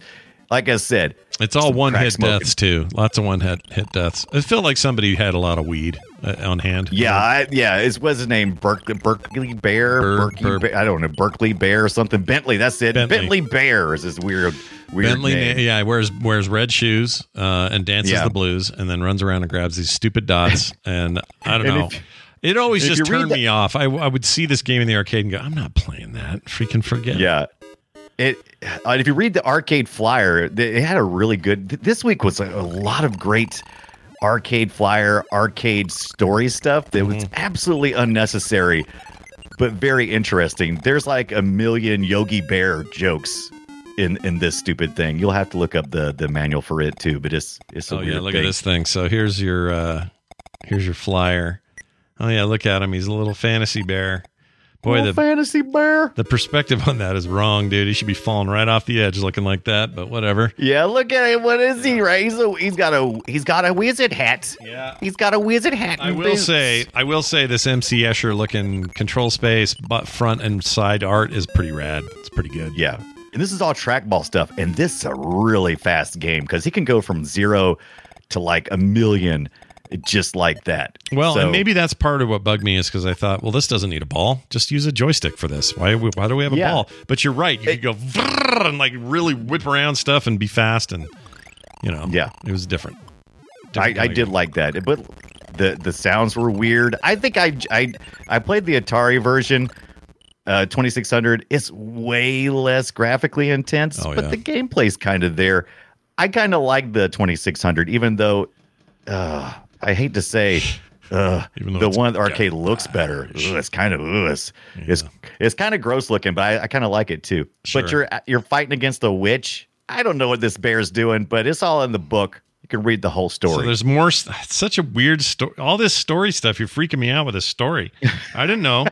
Like I said, it's all one-hit deaths, too. Lots of one-hit deaths. It felt like somebody had a lot of weed uh, on hand. Yeah, I, yeah. It's, what's his name? Berkeley, Berkeley Bear? Ber- Berkeley Ber- Bear? I don't know. Berkeley Bear or something. Bentley, that's it. Bentley, Bentley Bear is this weird... Weird Bentley, name. yeah, he wears wears red shoes uh, and dances yeah. the blues, and then runs around and grabs these stupid dots. And I don't know, if, it always just turned the- me off. I, I would see this game in the arcade and go, I'm not playing that. Freaking forget. Yeah, it. Uh, if you read the arcade flyer, it had a really good. This week was a, a lot of great arcade flyer, arcade story stuff that mm-hmm. was absolutely unnecessary, but very interesting. There's like a million Yogi Bear jokes in in this stupid thing. You'll have to look up the the manual for it too, but it's it's a oh weird yeah look thing. At this thing. So here's your uh here's your flyer. Oh yeah, look at him, he's a little fantasy bear. Boy, little the fantasy bear, the perspective on that is wrong, dude. He should be falling right off the edge looking like that, but whatever. Yeah, look at him. What is he, right? He's a, he's got a he's got a wizard hat. Yeah, he's got a wizard hat. I will boots. say I will say this M C Escher looking control space but front and side art is pretty rad. It's pretty good. Yeah. And this is all trackball stuff, and this is a really fast game because he can go from zero to like a million just like that. Well, so, and maybe that's part of what bugged me is because I thought, well, this doesn't need a ball. Just use a joystick for this. Why Why do we have a yeah. ball? But you're right. You it, could go vrrr, and like really whip around stuff and be fast, and you know, yeah, it was different. different I, I did like that, but the the sounds were weird. I think I I, I played the Atari version. Uh, twenty-six hundred is way less graphically intense, oh, but yeah. the gameplay's kind of there. I kind of like the twenty-six hundred, even though uh, I hate to say uh, even the one arcade looks better. Ugh, it's kind of ugh, it's, yeah. it's it's kind of gross looking, but I, I kind of like it too. Sure. But you're you're fighting against a witch. I don't know what this bear's doing, but it's all in the book. You can read the whole story. So there's more. It's such a weird story. All this story stuff. You're freaking me out with this story. I didn't know.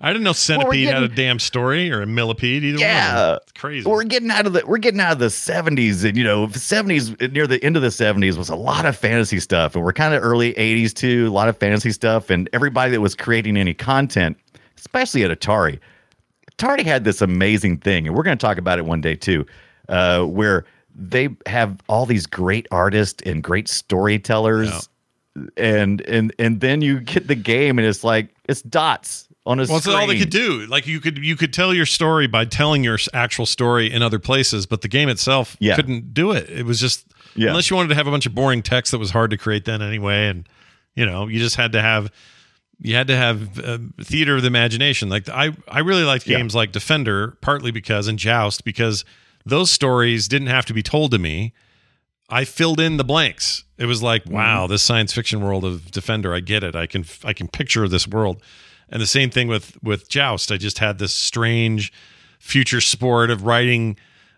I didn't know Centipede well, getting, had a damn story or a Millipede either. Yeah, one. It's crazy. We're getting out of the we're getting out of the seventies, and you know, seventies near the end of the seventies was a lot of fantasy stuff, and we're kind of early eighties too. A lot of fantasy stuff, and everybody that was creating any content, especially at Atari, Atari had this amazing thing, and we're going to talk about it one day too, uh, where they have all these great artists and great storytellers, yeah. and and and then you get the game, and it's like it's dots. On a well, that's all they could do. Like you could, you could tell your story by telling your actual story in other places, but the game itself yeah. couldn't do it. It was just yeah. unless you wanted to have a bunch of boring text that was hard to create then anyway, and you know you just had to have you had to have uh, theater of the imagination. Like I, I really liked games yeah. like Defender, partly because and Joust because those stories didn't have to be told to me. I filled in the blanks. It was like, wow, this science fiction world of Defender, I get it. I can I can picture this world. And the same thing with, with Joust. I just had this strange future sport of riding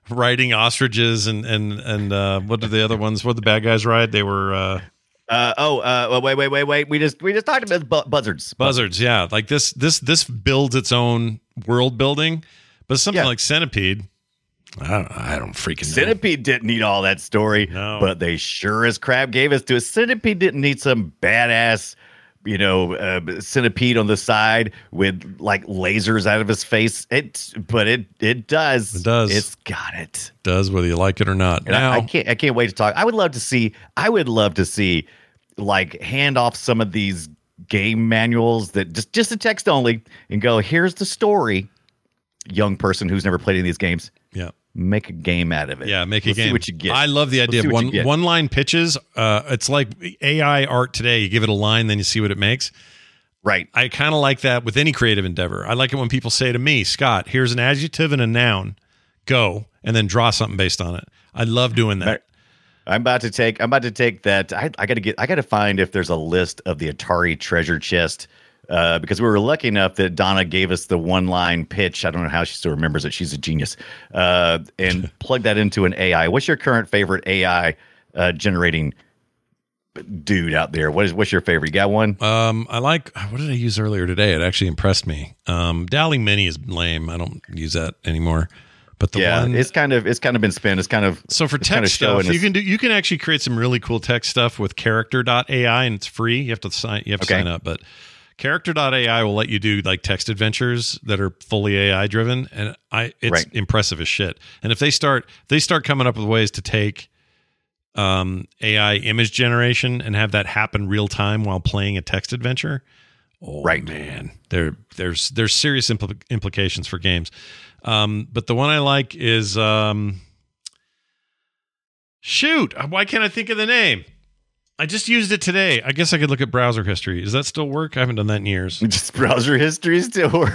riding ostriches and and and uh, what did the other ones? What did the bad guys ride? They were uh, uh, oh uh, wait wait wait wait. We just we just talked about bu- buzzards. Buzzards, yeah. Like this this this builds its own world building, but something yeah. like Centipede. I don't, I don't freaking know. Centipede didn't need all that story, no. but they sure as crap gave us to us. Centipede didn't need some badass. You know, uh, centipede on the side with like lasers out of his face. It, but it it does. It does. It's got it. It does, whether you like it or not. And now I, I can't. I can't wait to talk. I would love to see. I would love to see, like, hand off some of these game manuals that just just the text only, and go, here's the story. Young person who's never played any of these games. Yeah. Make a game out of it. Yeah, make a Let's game. See what you get. I love the idea Let's of one one line pitches. Uh, it's like A I art today. You give it a line, then you see what it makes. Right. I kind of like that with any creative endeavor. I like it when people say to me, Scott, here's an adjective and a noun. Go. And then draw something based on it. I love doing that. I'm about to take. I'm about to take that. I, I got to get. I got to find if there's a list of the Atari treasure chest. Uh, because we were lucky enough that Donna gave us the one-line pitch. I don't know how she still remembers it. She's a genius. Uh, and plug that into an A I. What's your current favorite A I uh, generating dude out there? What is what's your favorite? You got one? Um, I like. What did I use earlier today? It actually impressed me. Um, DALL-E Mini is lame. I don't use that anymore. But the yeah, one, it's kind of it's kind of been spent. It's kind of so for text kind of stuff. You can do you can actually create some really cool text stuff with character dot A I, and it's free. You have to sign. You have to okay. sign up, but. Character dot A I will let you do like text adventures that are fully A I driven, and I it's right. impressive as shit. And if they start if they start coming up with ways to take um, A I image generation and have that happen real time while playing a text adventure, oh right. man, there there's there's serious impl- implications for games. Um, but the one I like is um, shoot, why can't I think of the name? I just used it today. I guess I could look at browser history. Does that still work? I haven't done that in years. Just browser history still work.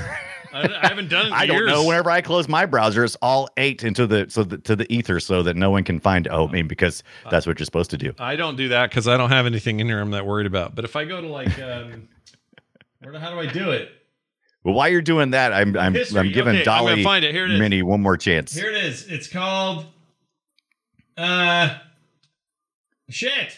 I, I haven't done it in I years. I don't know. Whenever I close my browser, it's all eight into the so the, to the ether so that no one can find it. Oh, I mean, because that's what you're supposed to do. I don't do that because I don't have anything in here I'm that worried about. But if I go to like, um, where, how do I do it? Well, while you're doing that, I'm I'm, I'm giving okay, Dolly I'm Mini one more chance. Here it is. It's called uh, shit.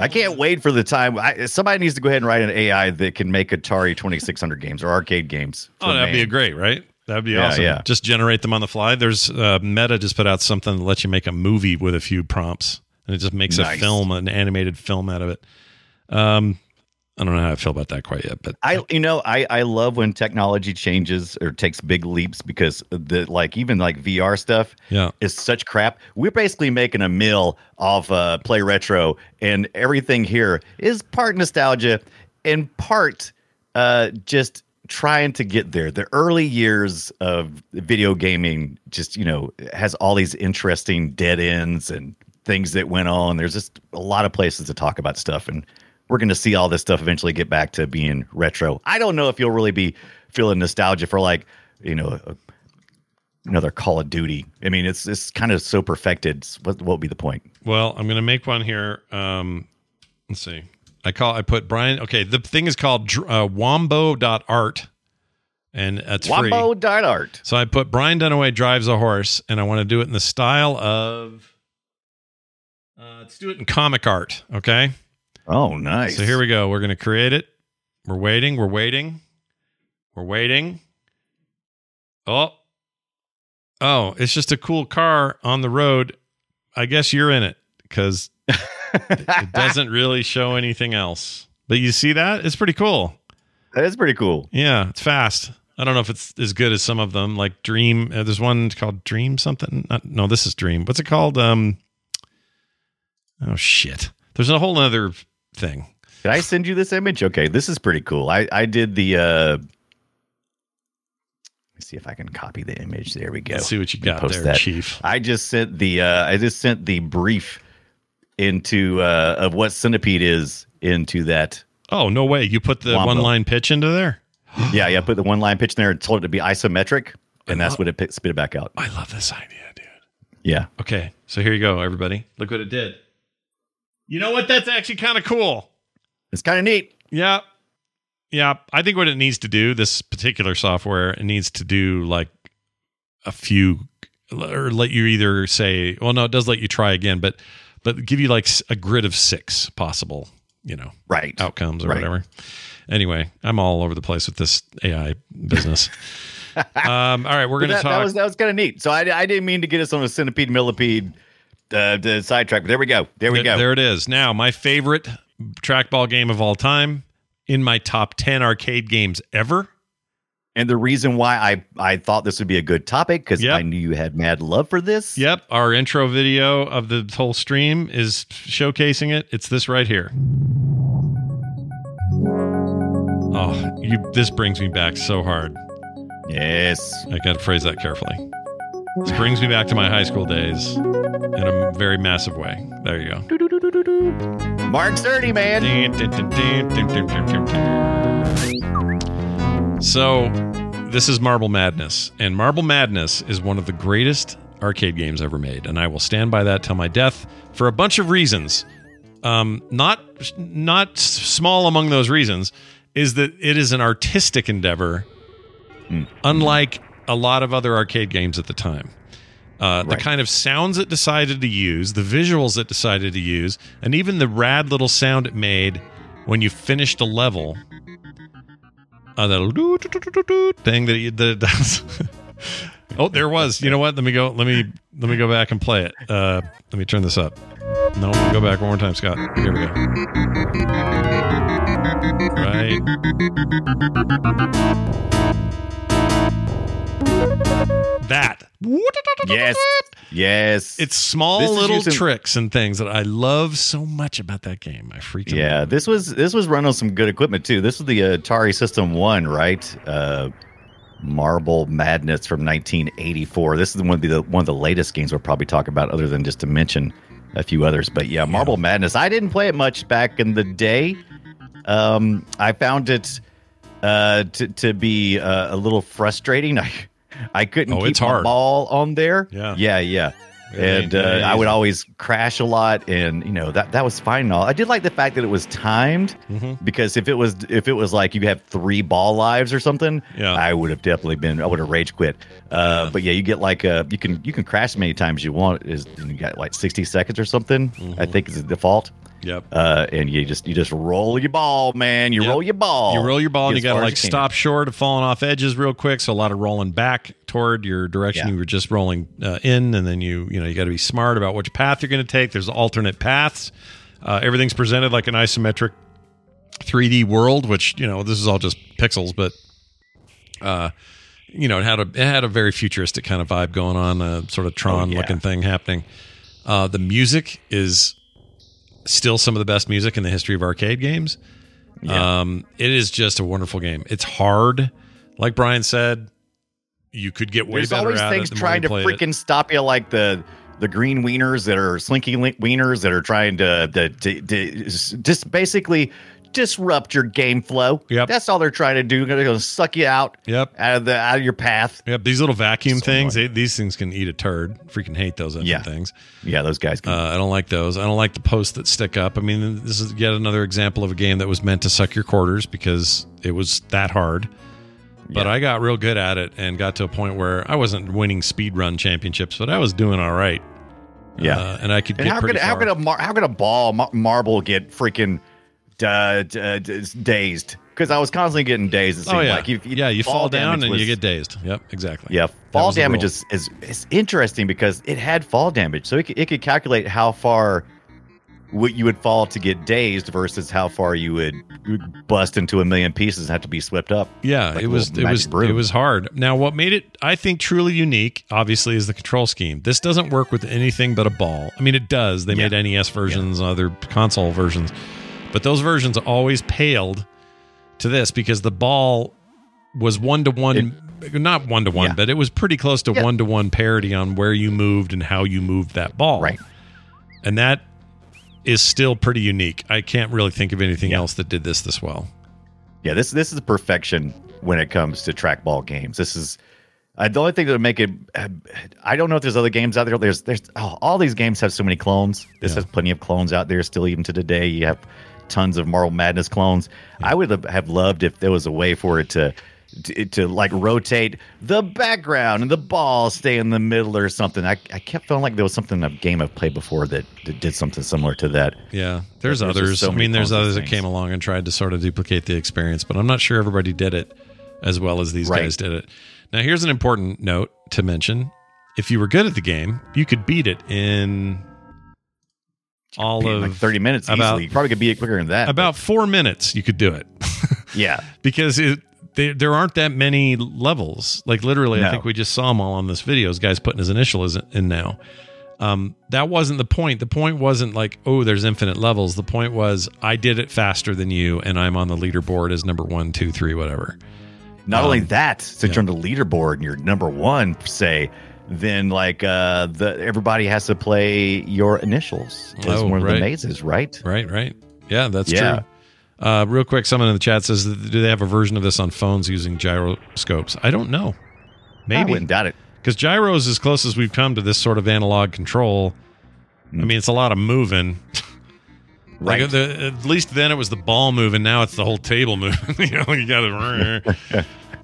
I can't wait for the time. I, somebody needs to go ahead and write an A I that can make Atari twenty-six hundred games or arcade games. Oh, that'd man. be great, right? That'd be yeah, awesome. Yeah. Just generate them on the fly. There's uh, Meta just put out something that lets you make a movie with a few prompts, and it just makes nice. a film, an animated film out of it. Um, I don't know how I feel about that quite yet, but I, you know, I, I love when technology changes or takes big leaps because the like even like V R stuff yeah. is such crap. We're basically making a meal off uh, Play Retro, and everything here is part nostalgia and part uh, just trying to get there. The early years of video gaming just you know has all these interesting dead ends and things that went on. There's just a lot of places to talk about stuff and. We're going to see all this stuff eventually get back to being retro. I don't know if you'll really be feeling nostalgia for like, you know, a, another Call of Duty. I mean, it's it's kind of so perfected. What, what would be the point? Well, I'm going to make one here. Um, let's see. I call I put Brian. Okay, the thing is called uh, wombo dot art, and that's free. wombo dot art. So I put Brian Dunaway drives a horse, and I want to do it in the style of. Uh, let's do it in comic art. Okay. Oh, nice. So here we go. We're going to create it. We're waiting. We're waiting. We're waiting. Oh. Oh, it's just a cool car on the road. I guess you're in it because it, it doesn't really show anything else. But you see that? It's pretty cool. That is pretty cool. Yeah, it's fast. I don't know if it's as good as some of them. Like Dream. Uh, there's one called Dream something. Not, no, this is Dream. What's it called? Um. Oh, shit. There's a whole other thing. Did I send you this image? Okay, this is pretty cool. I, I did the... Uh, let me see if I can copy the image. There we go. Let's see what you got there, that. Chief. I just sent the uh, I just sent the brief into uh, of what Centipede is into that. Oh, no way. You put the wombo. one-line pitch into there? yeah, yeah, I put the one-line pitch in there and told it to be isometric, and I that's love, what it spit it back out. I love this idea, dude. Yeah. Okay, so here you go, everybody. Look what it did. You know what? That's actually kind of cool. It's kind of neat. Yeah. Yeah. I think what it needs to do, this particular software, it needs to do like a few or let you either say, well, no, it does let you try again, but, but give you like a grid of six possible, you know, right. outcomes or right. whatever. Anyway, I'm all over the place with this A I business. um, all right. We're going to talk. That was, that was kind of neat. So I, I didn't mean to get us on a centipede millipede. Uh, the sidetrack, but there we go. There we go. There it is. Now, my favorite trackball game of all time in my top ten arcade games ever. And the reason why I, I thought this would be a good topic, because yep. I knew you had mad love for this. Yep. Our intro video of the whole stream is showcasing it. It's this right here. Oh, you! This brings me back so hard. Yes. I got to phrase that carefully. This brings me back to my high school days in a very massive way. There you go. Mark's dirty, man. So this is Marble Madness, and Marble Madness is one of the greatest arcade games ever made, and I will stand by that till my death for a bunch of reasons. Um, not not small among those reasons is that it is an artistic endeavor, mm. unlike a lot of other arcade games at the time. Uh, right. The kind of sounds it decided to use, the visuals it decided to use, and even the rad little sound it made when you finished a level. Uh, that thing that it, that it does. Oh, there was. You know what? Let me go. Let me let me go back and play it. Uh, let me turn this up. No, go back one more time, Scott. Here we go. Right. That. Yes. Yes. It's small this little using- tricks and things that I love so much about that game. I freaking yeah. Love. This was this was run on some good equipment too. This was the Atari System One, right? Uh, Marble Madness from nineteen eighty-four. This is one of the one of the latest games we'll probably talk about, other than just to mention a few others. But yeah, Marble yeah. Madness. I didn't play it much back in the day. Um, I found it uh, to to be uh, a little frustrating. I I couldn't oh, keep the ball on there. Yeah, yeah, yeah. And uh, I would always crash a lot, and you know that that was fine and all. I did like the fact that it was timed, mm-hmm. because if it was if it was like you have three ball lives or something, yeah. I would have definitely been I would have rage quit. Uh, yeah. But yeah, you get like a, you can you can crash as many times as you want. Is you got like sixty seconds or something? Mm-hmm. I think is the default. Yep. Uh, and you just you just roll your ball, man. You yep. roll your ball. You roll your ball, and you got to like stop short of falling off edges real quick. So a lot of rolling back toward your direction yeah. you were just rolling uh, in, and then you you know you got to be smart about which path you're going to take. There's alternate paths. Uh, everything's presented like an isometric three D world, which you know this is all just pixels, but uh, you know it had a it had a very futuristic kind of vibe going on, a sort of Tron oh, yeah. looking thing happening. Uh, the music is still some of the best music in the history of arcade games. Yeah. Um, it is just a wonderful game. It's hard. Like Brian said, you could get way There's better at it. There's always things trying to freaking it. stop you, like the the green wieners that are slinky wieners that are trying to, to, to, to just basically disrupt your game flow. Yep. That's all they're trying to do. They're going to suck you out, yep. out of the out of your path. Yep. These little vacuum so things, they, these things can eat a turd. Freaking hate those yeah. things. Yeah, those guys can. Uh, I don't like those. I don't like the posts that stick up. I mean, this is yet another example of a game that was meant to suck your quarters because it was that hard. But yeah. I got real good at it and got to a point where I wasn't winning speedrun championships, but I was doing all right. Yeah. Uh, and I could and get how pretty could, far. How could a, mar- how could a ball, mar- marble get freaking uh, d- d- dazed? Because I was constantly getting dazed. It seemed oh, yeah. like you, you, yeah, you fall down and was, you get dazed. Yep, exactly. Yeah, fall damage is, is, is interesting because it had fall damage. So it could, it could calculate how far what you would fall to get dazed versus how far you would bust into a million pieces and have to be swept up. Yeah, like it was it was broom. It was hard. Now, what made it, I think, truly unique, obviously, is the control scheme. This doesn't work with anything but a ball. I mean, it does. They yeah. made N E S versions, yeah. other console versions, but those versions always paled to this because the ball was one to one, not one to one, but it was pretty close to one to one parity on where you moved and how you moved that ball. Right, and that is still pretty unique. I can't really think of anything yeah. else that did this this well. Yeah, this this is perfection when it comes to trackball games. This is uh, the only thing that would make it. Uh, I don't know if there's other games out there. There's there's oh, all these games have so many clones. This yeah. has plenty of clones out there still, even to today. You have tons of Marble Madness clones. Yeah. I would have loved if there was a way for it to. To, to like rotate the background and the ball stay in the middle or something. I, I kept feeling like there was something a game I've played before that, that did something similar to that. Yeah, there's, there's others. So I mean, there's others that came along and tried to sort of duplicate the experience, but I'm not sure everybody did it as well as these right. guys did it. Now, here's an important note to mention. If you were good at the game, you could beat it in all beat of... like thirty minutes about, easily. You probably could beat it quicker than that. About but. four minutes, you could do it. Yeah. Because it... They, there aren't that many levels. Like, literally, no. I think we just saw them all on this video. This guy's putting his initials in now. Um, that wasn't the point. The point wasn't like, oh, there's infinite levels. The point was, I did it faster than you, and I'm on the leaderboard as number one, two, three, whatever. Not um, only that, since yeah. you're on the leaderboard and you're number one, say, then like uh, the everybody has to play your initials. That's oh, one right. of the mazes, right? Right, right. Yeah, that's yeah. true. Uh, real quick, someone in the chat says, do they have a version of this on phones using gyroscopes? I don't know. Maybe. I wouldn't doubt it. Because gyro is as close as we've come to this sort of analog control. Mm. I mean, it's a lot of moving. Right. Like the, at least then it was the ball moving. Now it's the whole table moving. You know, you gotta.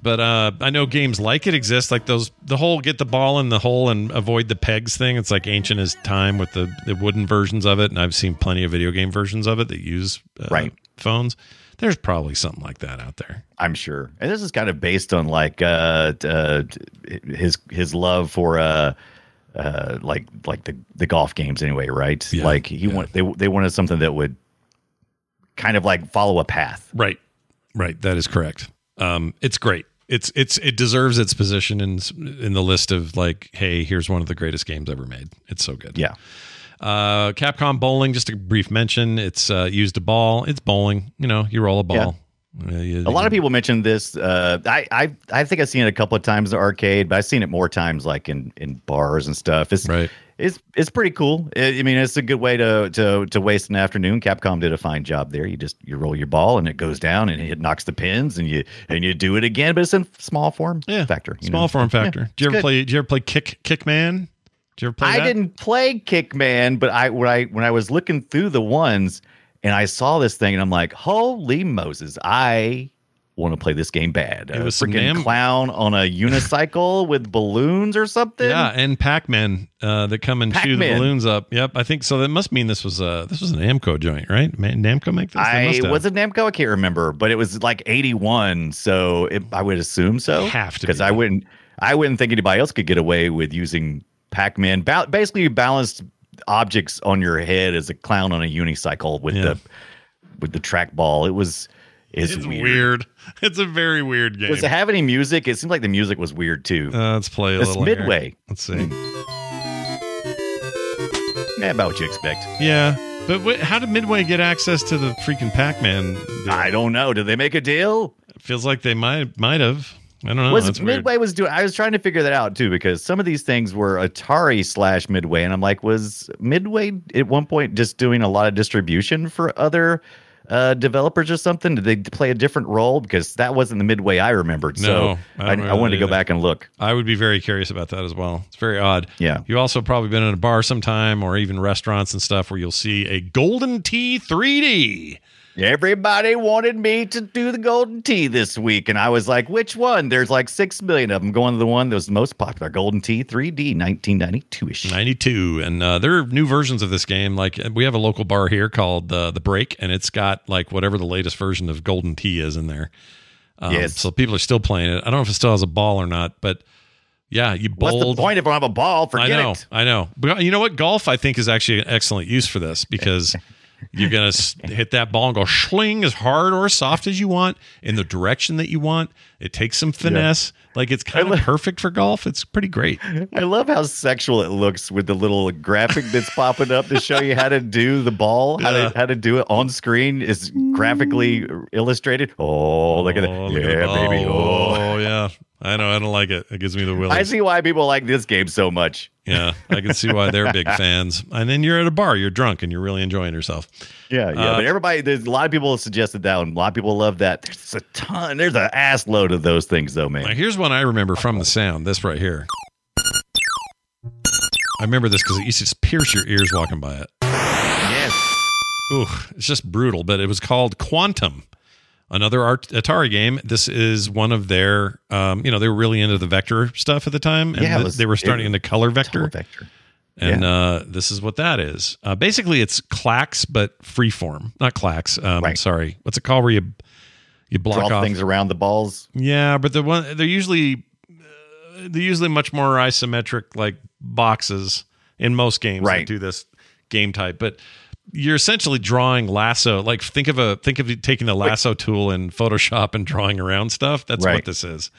But uh, I know games like it exist, like those, the whole get the ball in the hole and avoid the pegs thing. It's like ancient as time with the, the wooden versions of it. And I've seen plenty of video game versions of it that use uh, right. phones. There's probably something like that out there. I'm sure. And this is kind of based on like uh, uh, his his love for uh, uh, like like the, the golf games anyway, right? Yeah. Like he yeah. want, they they wanted something that would kind of like follow a path. Right. Right. That is correct. Um, it's great. It's it's it deserves its position in in the list of like, hey, here's one of the greatest games ever made. It's so good. Yeah. Uh, Capcom bowling, just a brief mention. It's uh, used a ball. It's bowling. You know, you roll a ball. Yeah. Uh, you, a lot you, of people mentioned this. Uh, I I I think I've seen it a couple of times in the arcade, but I've seen it more times like in, in bars and stuff. It's right. It's it's pretty cool. It, I mean, it's a good way to, to to waste an afternoon. Capcom did a fine job there. You just you roll your ball and it goes down and it knocks the pins and you and you do it again. But it's in small form yeah. factor. You small know? form factor. Yeah, do you ever good. play? Do you ever play Kick Kickman? Did you ever play I that? didn't play Kickman, but I when I when I was looking through the ones and I saw this thing and I'm like, holy Moses! I want to play this game bad. It was a freaking nam- clown on a unicycle with balloons or something. Yeah, and Pac-Man uh, that come and Pac-Man. chew the balloons up. Yep, I think so. That must mean this was a this was an Namco joint, right? Man, Namco make this. I was it Namco? I can't remember, but it was like eighty-one, so it, I would assume so. Have to, because I wouldn't. I wouldn't think anybody else could get away with using Pac-Man. Ba- basically, you balanced objects on your head as a clown on a unicycle with yeah. the with the trackball. It was. It's, it's weird. weird. It's a very weird game. Does it have any music? It seemed like the music was weird too. Uh, let's play a it's little. It's midway. Here. Let's see. Yeah, about what you expect. Yeah, but wh- how did Midway get access to the freaking Pac-Man deal? I don't know. Did they make a deal? It feels like they might might have. I don't know. Was, That's Midway weird. was doing. I was trying to figure that out too, because some of these things were Atari slash Midway, and I'm like, was Midway at one point just doing a lot of distribution for other? Uh, developers or something? Did they play a different role? Because that wasn't the Midway I remembered. No, so I, I, I wanted to go either. back and look. I would be very curious about that as well. It's very odd. Yeah. You've also probably been in a bar sometime or even restaurants and stuff where you'll see a Golden Tee three D. Everybody wanted me to do the Golden Tee this week, and I was like, which one? There's like six million of them. Going to the one that was the most popular, Golden Tee three D, nineteen ninety-two-ish. ninety-two, and uh, there are new versions of this game. Like, we have a local bar here called uh, The Break, and it's got like whatever the latest version of Golden Tee is in there. Um, yes. So people are still playing it. I don't know if it still has a ball or not, but yeah, you bowled. What's the point if I have a ball? Forget it. I know, it. I know. But you know what? Golf, I think, is actually an excellent use for this because... You're going to hit that ball and go schling as hard or as soft as you want in the direction that you want. It takes some finesse. Yeah. Like, it's kind of lo- perfect for golf. It's pretty great. I love how sexual it looks with the little graphic that's popping up to show you how to do the ball, how, yeah. to, how to do it on screen. It's graphically illustrated. Oh, look at that. Oh, look yeah, at the baby. Oh. oh, yeah. I know. I don't like it. It gives me the willies. I see why people like this game so much. Yeah, I can see why they're big fans. And then you're at a bar, you're drunk, and you're really enjoying yourself. Yeah, yeah. Uh, but everybody, there's a lot of people suggested that one. A lot of people love that. There's a ton. There's an ass load of those things, though, man. Now, here's one I remember from the sound. This right here. I remember this because it used to just pierce your ears walking by it. Yes. Ooh, it's just brutal. But it was called Quantum. Another art, Atari game. This is one of their, um, you know, they were really into the vector stuff at the time. And yeah, th- was, they were starting into color vector. vector. And yeah. uh, this is what that is. Uh, basically, it's clacks, but freeform. Not clacks. Um, right. Sorry. What's it called where you you block Draw off? things around the balls? Yeah, but the one, they're usually uh, they're usually much more isometric, like boxes in most games right. that do this game type. But you're essentially drawing lasso. Like think of a think of taking the lasso Wait. tool in Photoshop and drawing around stuff. That's right. what this is.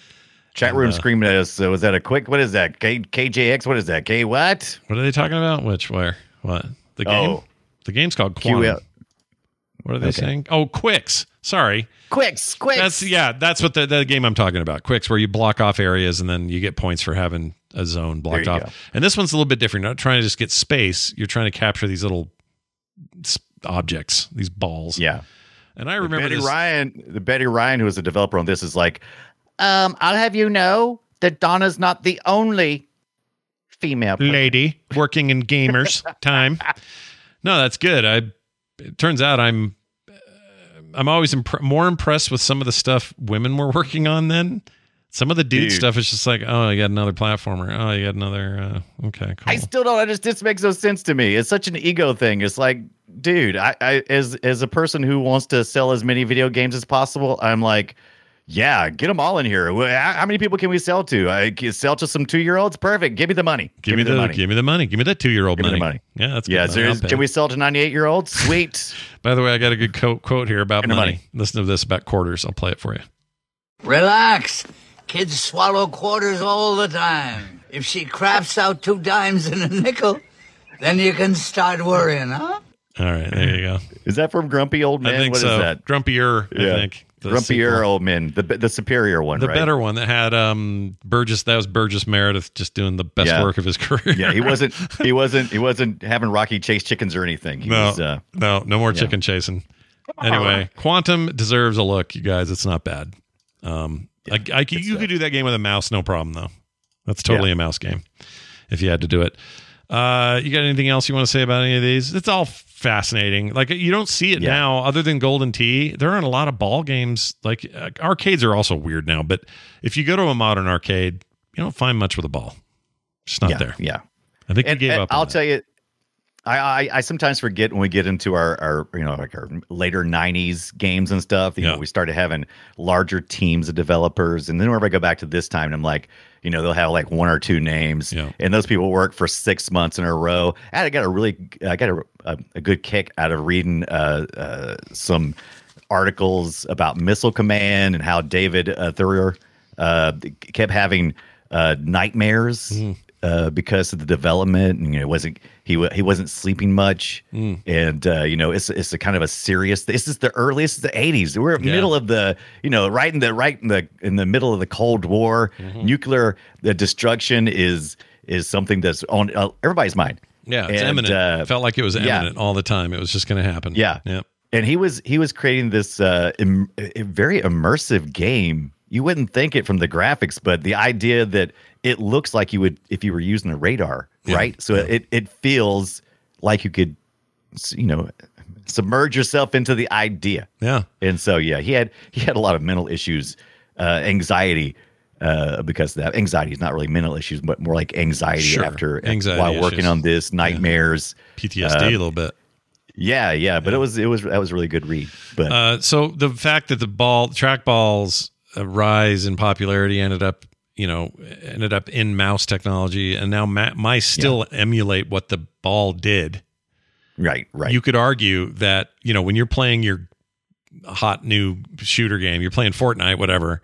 Chat room uh, screaming at us. So is that a quick? What is that? K, KJX? What is that? K what? What are they talking about? Which where? What the game? Oh. The game's called Quantum. Q L. What are they okay. saying? Oh, Quicks. Sorry, Quicks. Quicks. That's yeah. That's what the, the game I'm talking about. Quicks, where you block off areas and then you get points for having a zone blocked off. Go. And this one's a little bit different. You're not trying to just get space. You're trying to capture these little objects, these balls. Yeah. And I remember Betty this. Ryan, the Betty Ryan, who is a developer on this, is like, um, I'll have you know that Donna's not the only female person. Lady working in gamers time. No, that's good. I. It turns out I'm. Uh, I'm always imp- more impressed with some of the stuff women were working on then. Some of the dude, dude stuff is just like, oh, you got another platformer. Oh, you got another. Uh, okay, cool. I still don't understand. This makes no sense to me. It's such an ego thing. It's like, dude, I, I as as a person who wants to sell as many video games as possible, I'm like, yeah, get them all in here. How many people can we sell to? I sell to some two year olds. Perfect. Give me the money. Give, give me the, the money. Give me the money. Give me that two year old money. money. Yeah, that's good. Yeah, so can we sell to ninety-eight year olds? Sweet. By the way, I got a good co- quote here about money. money. Listen to this about quarters. I'll play it for you. Relax. Kids swallow quarters all the time. If she craps out two dimes and a nickel, then you can start worrying, huh? All right, there you go. Is that from Grumpy Old Men? I think what so. Is that? Grumpier, yeah. I think. The Grumpier sequel. Old Men, the the superior one, the right? The better one that had um, Burgess. That was Burgess Meredith just doing the best yeah. work of his career. Yeah, he wasn't. He wasn't. He wasn't having Rocky chase chickens or anything. He no, was, uh, no, no more yeah. chicken chasing. Anyway, Quantum deserves a look, you guys. It's not bad. Um. Yeah, I, I, you could do that game with a mouse, no problem, though. That's totally yeah. a mouse game if you had to do it. Uh, you got anything else you want to say about any of these? It's all fascinating. Like, you don't see it yeah. now other than Golden Tee. There aren't a lot of ball games. Like, uh, arcades are also weird now, but if you go to a modern arcade, you don't find much with a ball. It's just not yeah, there. Yeah. I think and, we gave up on I'll that. tell you. I, I, I sometimes forget when we get into our, our you know like our later nineties games and stuff. You yeah. know, we started having larger teams of developers, and then whenever I go back to this time, and I'm like, you know, they'll have like one or two names, yeah. and those people work for six months in a row. And I got a really, I got a, a, a good kick out of reading uh, uh, some articles about Missile Command and how David uh, Thurer uh, kept having uh, nightmares. Mm. Uh, because of the development, and you know, it wasn't he w- he wasn't sleeping much, mm. and uh, you know, it's it's a kind of a serious. This is the earliest, the eighties. We're in yeah. middle of the, you know, right in the right in the in the middle of the Cold War. Mm-hmm. Nuclear the destruction is is something that's on uh, everybody's mind. Yeah, it's and, imminent. Uh, it felt like it was imminent yeah. all the time. It was just going to happen. Yeah, yeah. And he was he was creating this uh, Im- very immersive game. You wouldn't think it from the graphics, but the idea that it looks like you would if you were using a radar, yeah, right? So yeah. it it feels like you could, you know, submerge yourself into the idea. Yeah. And so, yeah, he had he had a lot of mental issues, uh, anxiety uh, because of that. Anxiety is not really mental issues, but more like anxiety sure. after anxiety while issues. working on this, nightmares, yeah. P T S D uh, a little bit. Yeah, yeah, but yeah. it was it was that was a really good read. But uh, so the fact that the ball trackballs. A rise in popularity ended up, you know, ended up in mouse technology, and now ma- mice still yeah. emulate what the ball did. Right, right. You could argue that, you know, when you're playing your hot new shooter game, you're playing Fortnite, whatever,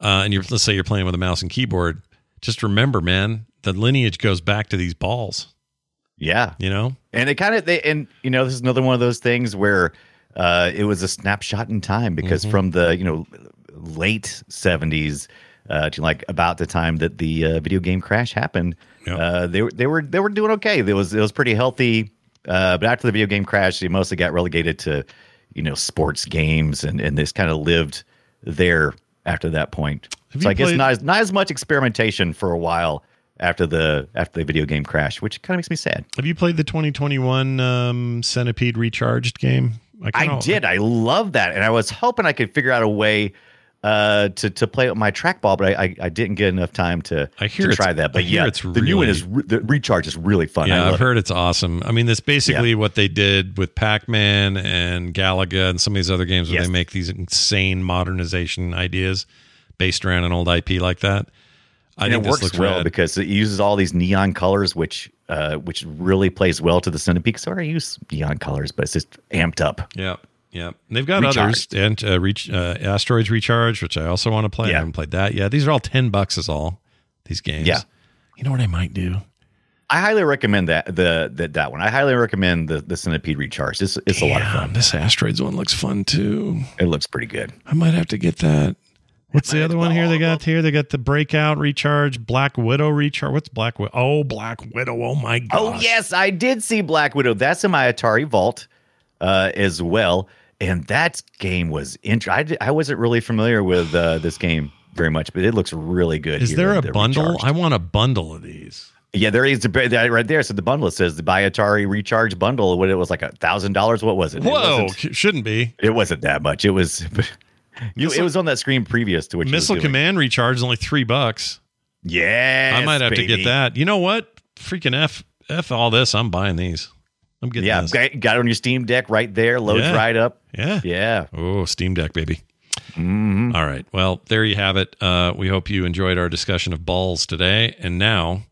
uh, and you're let's say you're playing with a mouse and keyboard. Just remember, man, the lineage goes back to these balls. Yeah, you know, and it kind of they and you know this is another one of those things where uh, it was a snapshot in time because mm-hmm. from the you know. late seventies uh to like about the time that the uh, video game crash happened yep. uh they were they were they were doing okay. It was it was pretty healthy uh but after the video game crash they mostly got relegated to you know sports games and and this kind of lived there after that point. Have so I played- guess not as not as much experimentation for a while after the after the video game crash, which kind of makes me sad. Have you played the twenty twenty-one um Centipede Recharged game? I, I did. I love that, and I was hoping I could figure out a way uh to to play with my trackball, but I, I I didn't get enough time to, I hear to try that. But I yeah, it's the really, new one is re- the Recharge is really fun. Yeah, I've heard it. It's awesome. I mean, that's basically yeah. what they did with Pac-Man and Galaga and some of these other games where yes. they make these insane modernization ideas based around an old I P like that. I and think it works well rad. because it uses all these neon colors, which uh which really plays well to the Centipede. So I use neon colors, but it's just amped up. Yeah. Yeah, and they've got Recharged. others and uh, reach uh, Asteroids Recharge, which I also want to play. Yeah. I haven't played that yet. These are all ten bucks. Is all these games. Yeah, you know what I might do. I highly recommend that the that, that one. I highly recommend the the Centipede Recharge. It's it's Damn, a lot of fun. This Asteroids one looks fun too. It looks pretty good. I might have to get that. What's the other one here? They got here. They got the Breakout Recharge, Black Widow Recharge. What's Black Widow? Oh, Black Widow. Oh my god. Oh yes, I did see Black Widow. That's in my Atari Vault uh, as well. And that game was interesting. I wasn't really familiar with uh, this game very much, but it looks really good. Is there a bundle? Recharged. I want a bundle of these. Yeah, there is a bit right there. So the bundle, it says the Buy Atari Recharge Bundle. What it was, like a thousand dollars. What was it? Whoa, it shouldn't be. It wasn't that much. It was. You, it was on that screen previous to which Missile Command Recharge is only three bucks. Yeah, I might have baby. to get that. You know what? Freaking F F all this. I'm buying these. I'm getting yeah, this. Yeah, got it on your Steam Deck right there. Loads yeah. right up. Yeah. Yeah. Oh, Steam Deck, baby. Mm-hmm. All right. Well, there you have it. Uh, we hope you enjoyed our discussion of balls today. And now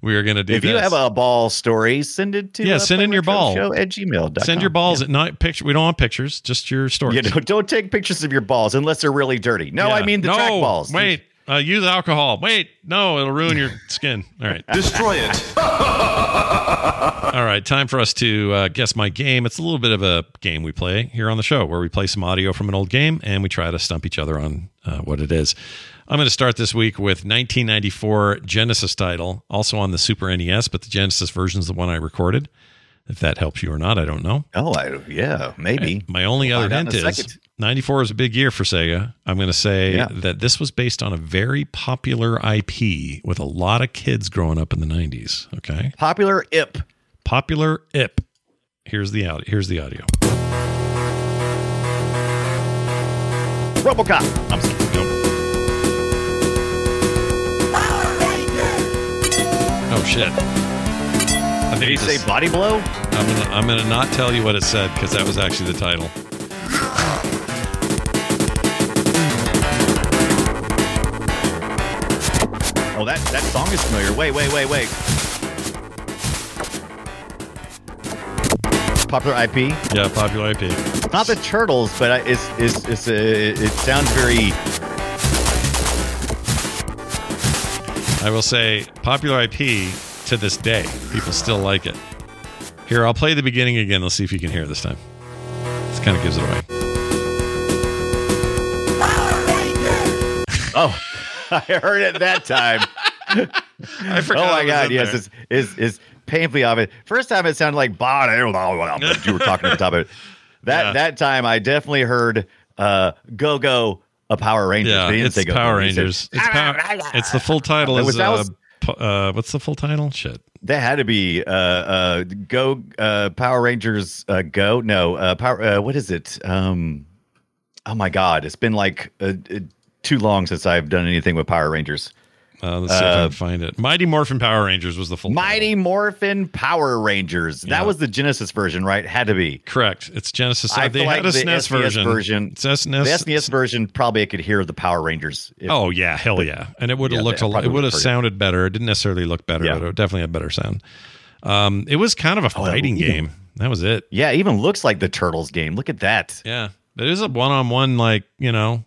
we are going to do if this. If you have a ball story, send it to yeah, send in your ball show at gmail dot com. Send your balls yeah. at night. Picture. We don't want pictures, just your stories. Yeah, don't, don't take pictures of your balls unless they're really dirty. No, yeah. I mean the no, track balls. Wait. Uh, use alcohol. Wait, no, it'll ruin your skin. All right. Destroy it. All right, time for us to uh, guess my game. It's a little bit of a game we play here on the show where we play some audio from an old game and we try to stump each other on uh, what it is. I'm going to start this week with nineteen ninety-four Genesis title, also on the Super N E S, but the Genesis version is the one I recorded. If that helps you or not, I don't know. Oh, I, yeah, maybe. I, my only other hint is ninety-four is a big year for Sega. I'm going to say yeah. that this was based on a very popular I P with a lot of kids growing up in the nineties. Okay. Popular I P. Popular I P. Here's the audio. Here's the audio. RoboCop. I'm sorry. No. Power Rangers. Oh, shit. Did he say body blow? I'm gonna, I'm gonna not tell you what it said because that was actually the title. Oh, that that song is familiar. Wait, wait, wait, wait. Popular I P? Yeah, popular I P. It's not the Turtles, but I, it's it's it's a, it sounds very. I will say popular I P. To this day, people still like it. Here, I'll play the beginning again. Let's see if you can hear it this time. This kind of gives it away. Power Rangers! Oh, I heard it that time. I forgot. Oh my God! Yes, it's, it's, it's painfully obvious. First time it sounded like "bah," you were talking on top of it. That yeah. that time, I definitely heard uh, "Go Go" a Power Rangers. Yeah, it's say Power Rangers. Said, it's, power, it's the full title is. Uh, Uh, what's the full title? Shit. That had to be uh, uh, Go uh, Power Rangers uh, Go. No, uh, Power. Uh, what is it? Um, oh my God, it's been like uh, uh, too long since I've done anything with Power Rangers. Uh, let's uh, see if I can find it. Mighty Morphin Power Rangers was the full. Mighty title. Morphin Power Rangers. That yeah. was the Genesis version, right? Had to be correct. It's Genesis. I they feel had like a the S N E S version. version. It's S N E S. The S N E S version probably I could hear the Power Rangers. If, oh yeah, hell yeah! And it would have yeah, looked a lot. It would have sounded better. It didn't necessarily look better, yeah. but it definitely had better sound. Um, it was kind of a fighting oh, that even, game. That was it. Yeah, it even looks like the Turtles game. Look at that. Yeah, it is a one-on-one, like you know.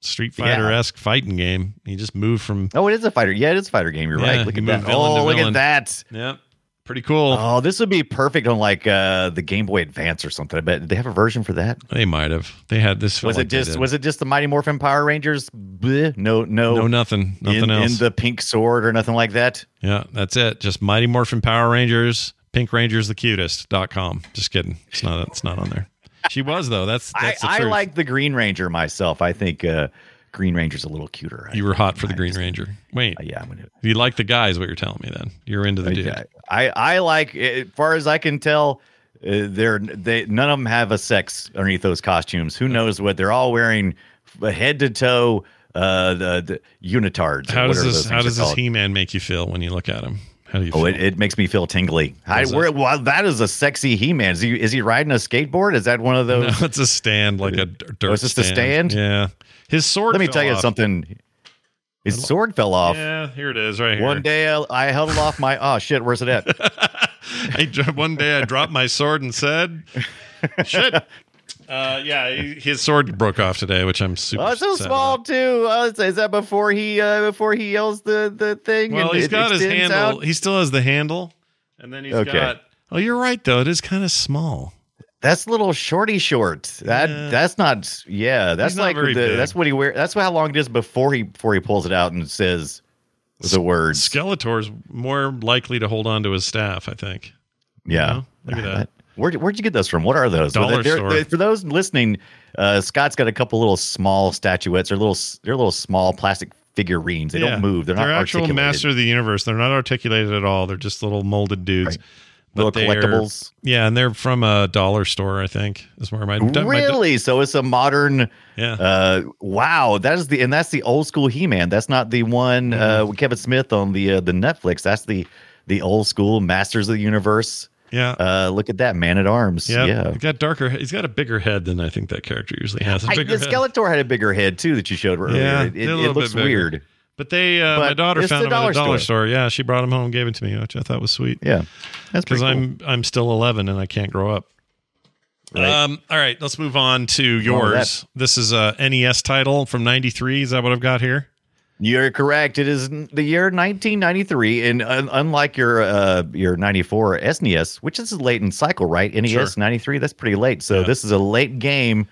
Street Fighter-esque yeah. fighting game. You just move from... Oh, it is a fighter. Yeah, it is a fighter game. You're yeah, right. Look you at that. Oh, look at that. Yeah, pretty cool. Oh, this would be perfect on like uh, the Game Boy Advance or something. I bet. Did they have a version for that? They might have. They had this. Was like it just Was it just the Mighty Morphin Power Rangers? Bleh. No, no. No, nothing. Nothing in, else. In the pink sword or nothing like that? Yeah, that's it. Just Mighty Morphin Power Rangers, Pink Rangers the Cutest dot com. Just kidding. It's not. It's not on there. She was, though. That's, that's I, the truth. I like the Green Ranger myself. I think uh, Green Ranger's a little cuter. You were hot for the Green Ranger. Wait. Uh, yeah. I'm gonna, you like the guy is what you're telling me then. You're into the I, dude. I, I like, as far as I can tell, uh, they're, they none of them have a sex underneath those costumes. Who yeah. knows what? They're all wearing head to toe uh, the, the unitards. How does this, how does this He-Man make you feel when you look at him? How do you feel? Oh, it, it makes me feel tingly. I, where, well, that is a sexy He-Man. Is he, is he riding a skateboard? Is that one of those? No, it's a stand, like a dirt oh, it's just stand. a stand? Yeah. His sword Let me fell tell you off. something. His sword fell off. Yeah, here it is right here. One day I, I held off my... Oh, shit, where's it at? I, one day I dropped my sword and said, shit. Uh, yeah, his sword broke off today, which I'm super. Oh, it's so small about. too. Uh, is that before he uh, before he yells the, the thing? Well, and he's got his handle. Out? He still has the handle, and then he's okay. got. Oh, you're right though. It is kind of small. That's little shorty short. That yeah. that's not. Yeah, that's he's like the, that's what he wears. That's how long it is before he before he pulls it out and says the S- word. Skeletor's more likely to hold on to his staff, I think. Yeah, you know? Look at that. that. Where, where'd you get those from? What are those? Dollar they're, store. They're, for those listening, uh, Scott's got a couple little small statuettes. They're little, they're little small plastic figurines. They yeah. don't move. They're, they're not articulated. They're actual Master of the Universe. They're not articulated at all. They're just little molded dudes. Right. Little collectibles. Yeah, and they're from a dollar store, I think, is where my... my really? Do- so it's a modern... Yeah. Uh, wow, that is the... And that's the old school He-Man. That's not the one uh, with Kevin Smith on the uh, the Netflix. That's the, the old school Masters of the Universe. Yeah. Uh, look at that, Man-at-Arms. Yep. Yeah. He's got darker... He's got a bigger head than I think that character usually has. A bigger I, the head. Skeletor had a bigger head, too, that you showed earlier. Yeah, it it, it looks weird. But they, uh, but my daughter found them at a dollar store. Yeah, she brought them home and gave it to me, which I thought was sweet. Yeah, that's pretty cool. Because I'm, I'm still eleven and I can't grow up. Right. Um, all right, let's move on to yours. Oh, this is a N E S title from ninety-three. Is that what I've got here? You're correct. It is the year nineteen ninety-three, and un- unlike your uh, your ninety-four S N E S, which is a late in cycle, right? N E S sure. ninety-three, that's pretty late. So yeah. This is a late game.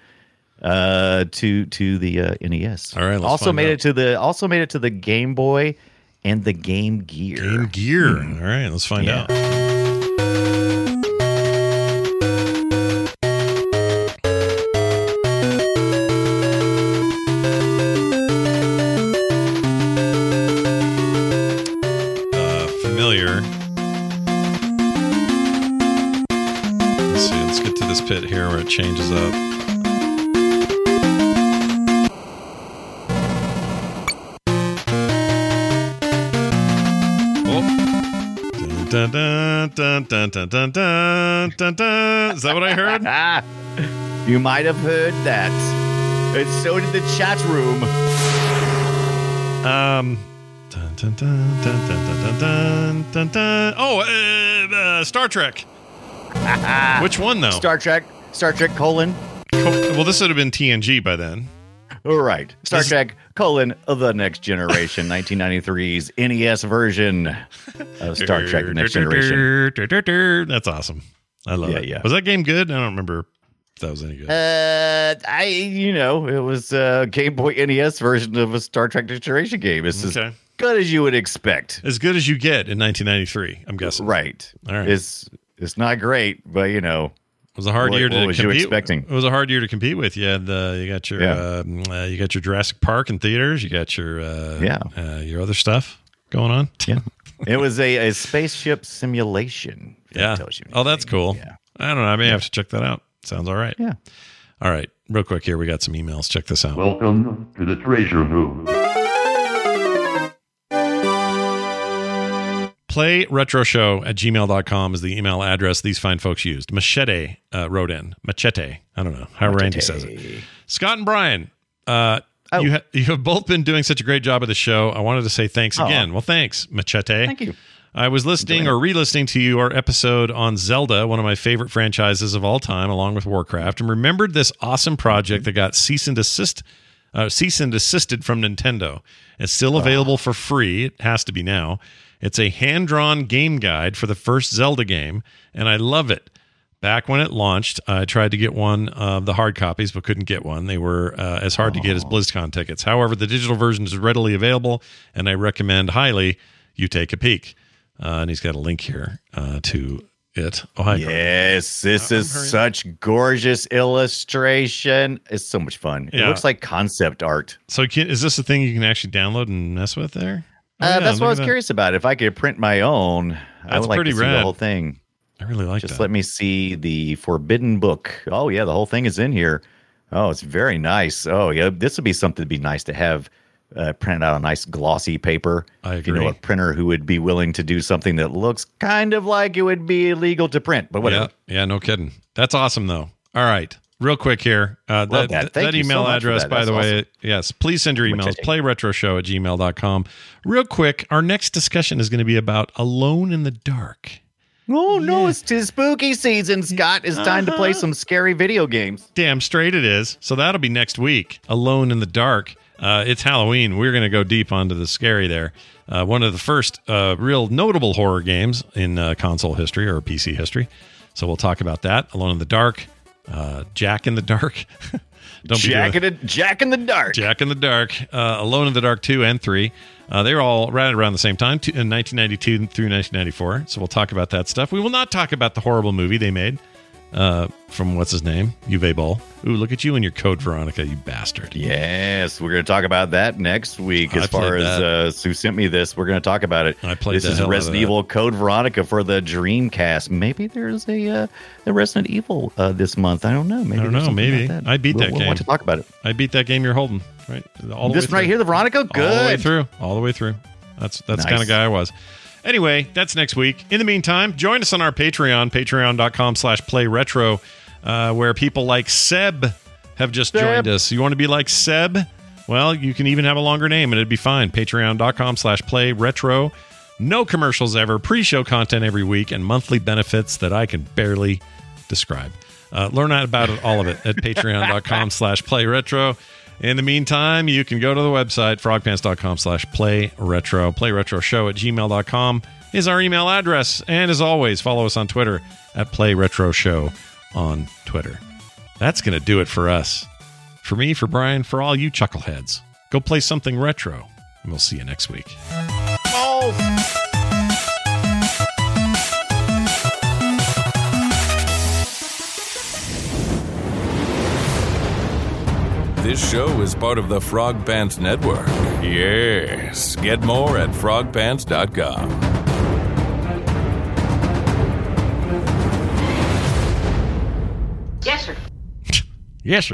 Uh, to to the uh, N E S. All right. Let's also made out. it to the also made it to the Game Boy and the Game Gear. Game Gear. Mm. All right. Let's find yeah. out. Uh, familiar. Let's see. Let's get to this pit here where it changes up. Dun, dun, dun, dun, dun, dun, dun, dun. Is that what I heard? You might have heard that. And so did the chat room. Um. Dun, dun, dun, dun, dun, dun, dun, dun. Oh, uh, uh, Star Trek. Which one, though? Star Trek. Star Trek colon. Co- well, this would have been T N G by then. All right. Star this- Trek. Colon of the Next Generation, nineteen ninety-three's N E S version of Star Trek: The Next Generation. That's awesome. I love yeah, it. Yeah. Was that game good? I don't remember if that was any good. Uh, I, you know, it was a Game Boy N E S version of a Star Trek: Next Generation game. It's okay. As good as you would expect. As good as you get in nineteen ninety-three, I'm guessing. Right. All right. It's it's not great, but you know. It was a hard what, year to what was compete. You expecting? It was a hard year to compete with. You had uh, you got your yeah. uh, you got your Jurassic Park in theaters. You got your uh, yeah. uh, your other stuff going on. Yeah, it was a, a spaceship simulation. Yeah. That tells you anything. Oh, that's cool. Yeah. I don't know. I may yeah. have to check that out. Sounds all right. Yeah. All right. Real quick here, we got some emails. Check this out. Welcome to the Treasure Room. Play Retro Show at gmail dot com is the email address these fine folks used. Machete uh, wrote in. Machete. I don't know how Machete. Randy says it. Scott and Brian, uh, oh. you, ha- you have both been doing such a great job of the show. I wanted to say thanks oh. again. Well, thanks, Machete. Thank you. I was listening or re-listening to your episode on Zelda, one of my favorite franchises of all time, along with Warcraft, and remembered this awesome project mm-hmm. that got cease and desist uh, cease and desisted from Nintendo. It's still available oh. for free. It has to be now. It's a hand-drawn game guide for the first Zelda game, and I love it. Back when it launched, I tried to get one of the hard copies, but couldn't get one. They were uh, as hard Aww. to get as BlizzCon tickets. However, the digital version is readily available, and I recommend highly you take a peek. Uh, and he's got a link here uh, to it. Oh, hi, yes, girl. this uh, is such gorgeous illustration. It's so much fun. Yeah. It looks like concept art. So can, is this a thing you can actually download and mess with there? Oh, yeah, uh, that's what I was that. curious about. If I could print my own, that's I would like to see rad. the whole thing. I really like Just that. Just let me see the forbidden book. Oh, yeah, the whole thing is in here. Oh, it's very nice. Oh, yeah, this would be something that'd be nice to have uh, printed out on nice glossy paper. I agree. You know, a printer who would be willing to do something that looks kind of like it would be illegal to print, but whatever. Yeah, yeah no kidding. That's awesome, though. All right. Real quick here, uh, that, that. that email so address, that. by That's the awesome. way, yes, please send your emails, playretroshow at gmail dot com. Real quick, our next discussion is going to be about Alone in the Dark. Oh, yeah. no, it's tis spooky season, Scott. It's uh-huh. time to play some scary video games. Damn straight it is. So that'll be next week, Alone in the Dark. Uh, it's Halloween. We're going to go deep onto the scary there. Uh, one of the first uh, real notable horror games in uh, console history or P C history. So we'll talk about that, Alone in the Dark. Uh, Jack in the Dark. Don't Jack, be doing... in the, Jack in the Dark. Jack in the Dark. Uh, Alone in the Dark two and three. Uh, they were all right around the same time, two, in nineteen ninety-two through nineteen ninety-four. So we'll talk about that stuff. We will not talk about the horrible movie they made uh, from what's his name, Uwe Boll. Ooh, look at you and your Code Veronica, you bastard. Yes, we're going to talk about that next week. As I far as uh, Sue sent me this, we're going to talk about it. I played this is Resident Evil Code Veronica for the Dreamcast. Maybe there's a uh, the Resident Evil uh, this month. I don't know. Maybe I don't know. Maybe like I beat we'll, that we'll game. Want to talk about it? I beat that game you're holding right all the this way through. Right here, the Veronica. Good, all the way through, all the way through. That's that's nice. The kind of guy I was. Anyway, that's next week. In the meantime, join us on our Patreon, patreon.com slash play retro, uh, where people like Seb have just Seb. joined us. You want to be like Seb? Well, you can even have a longer name and it'd be fine. Patreon.com slash play retro. No commercials ever, pre-show content every week, and monthly benefits that I can barely describe. Uh, learn about it, all of it at patreon.com slash play retro. In the meantime, you can go to the website, frogpants.com slash play retro. Play retro show at gmail dot com is our email address. And as always, follow us on Twitter at play retro show on Twitter. That's going to do it for us. For me, for Brian, for all you chuckleheads, go play something retro. And we'll see you next week. Oh. This show is part of the Frog Pants Network. Yes. Get more at frog pants dot com. Yes, sir. Yes, sir.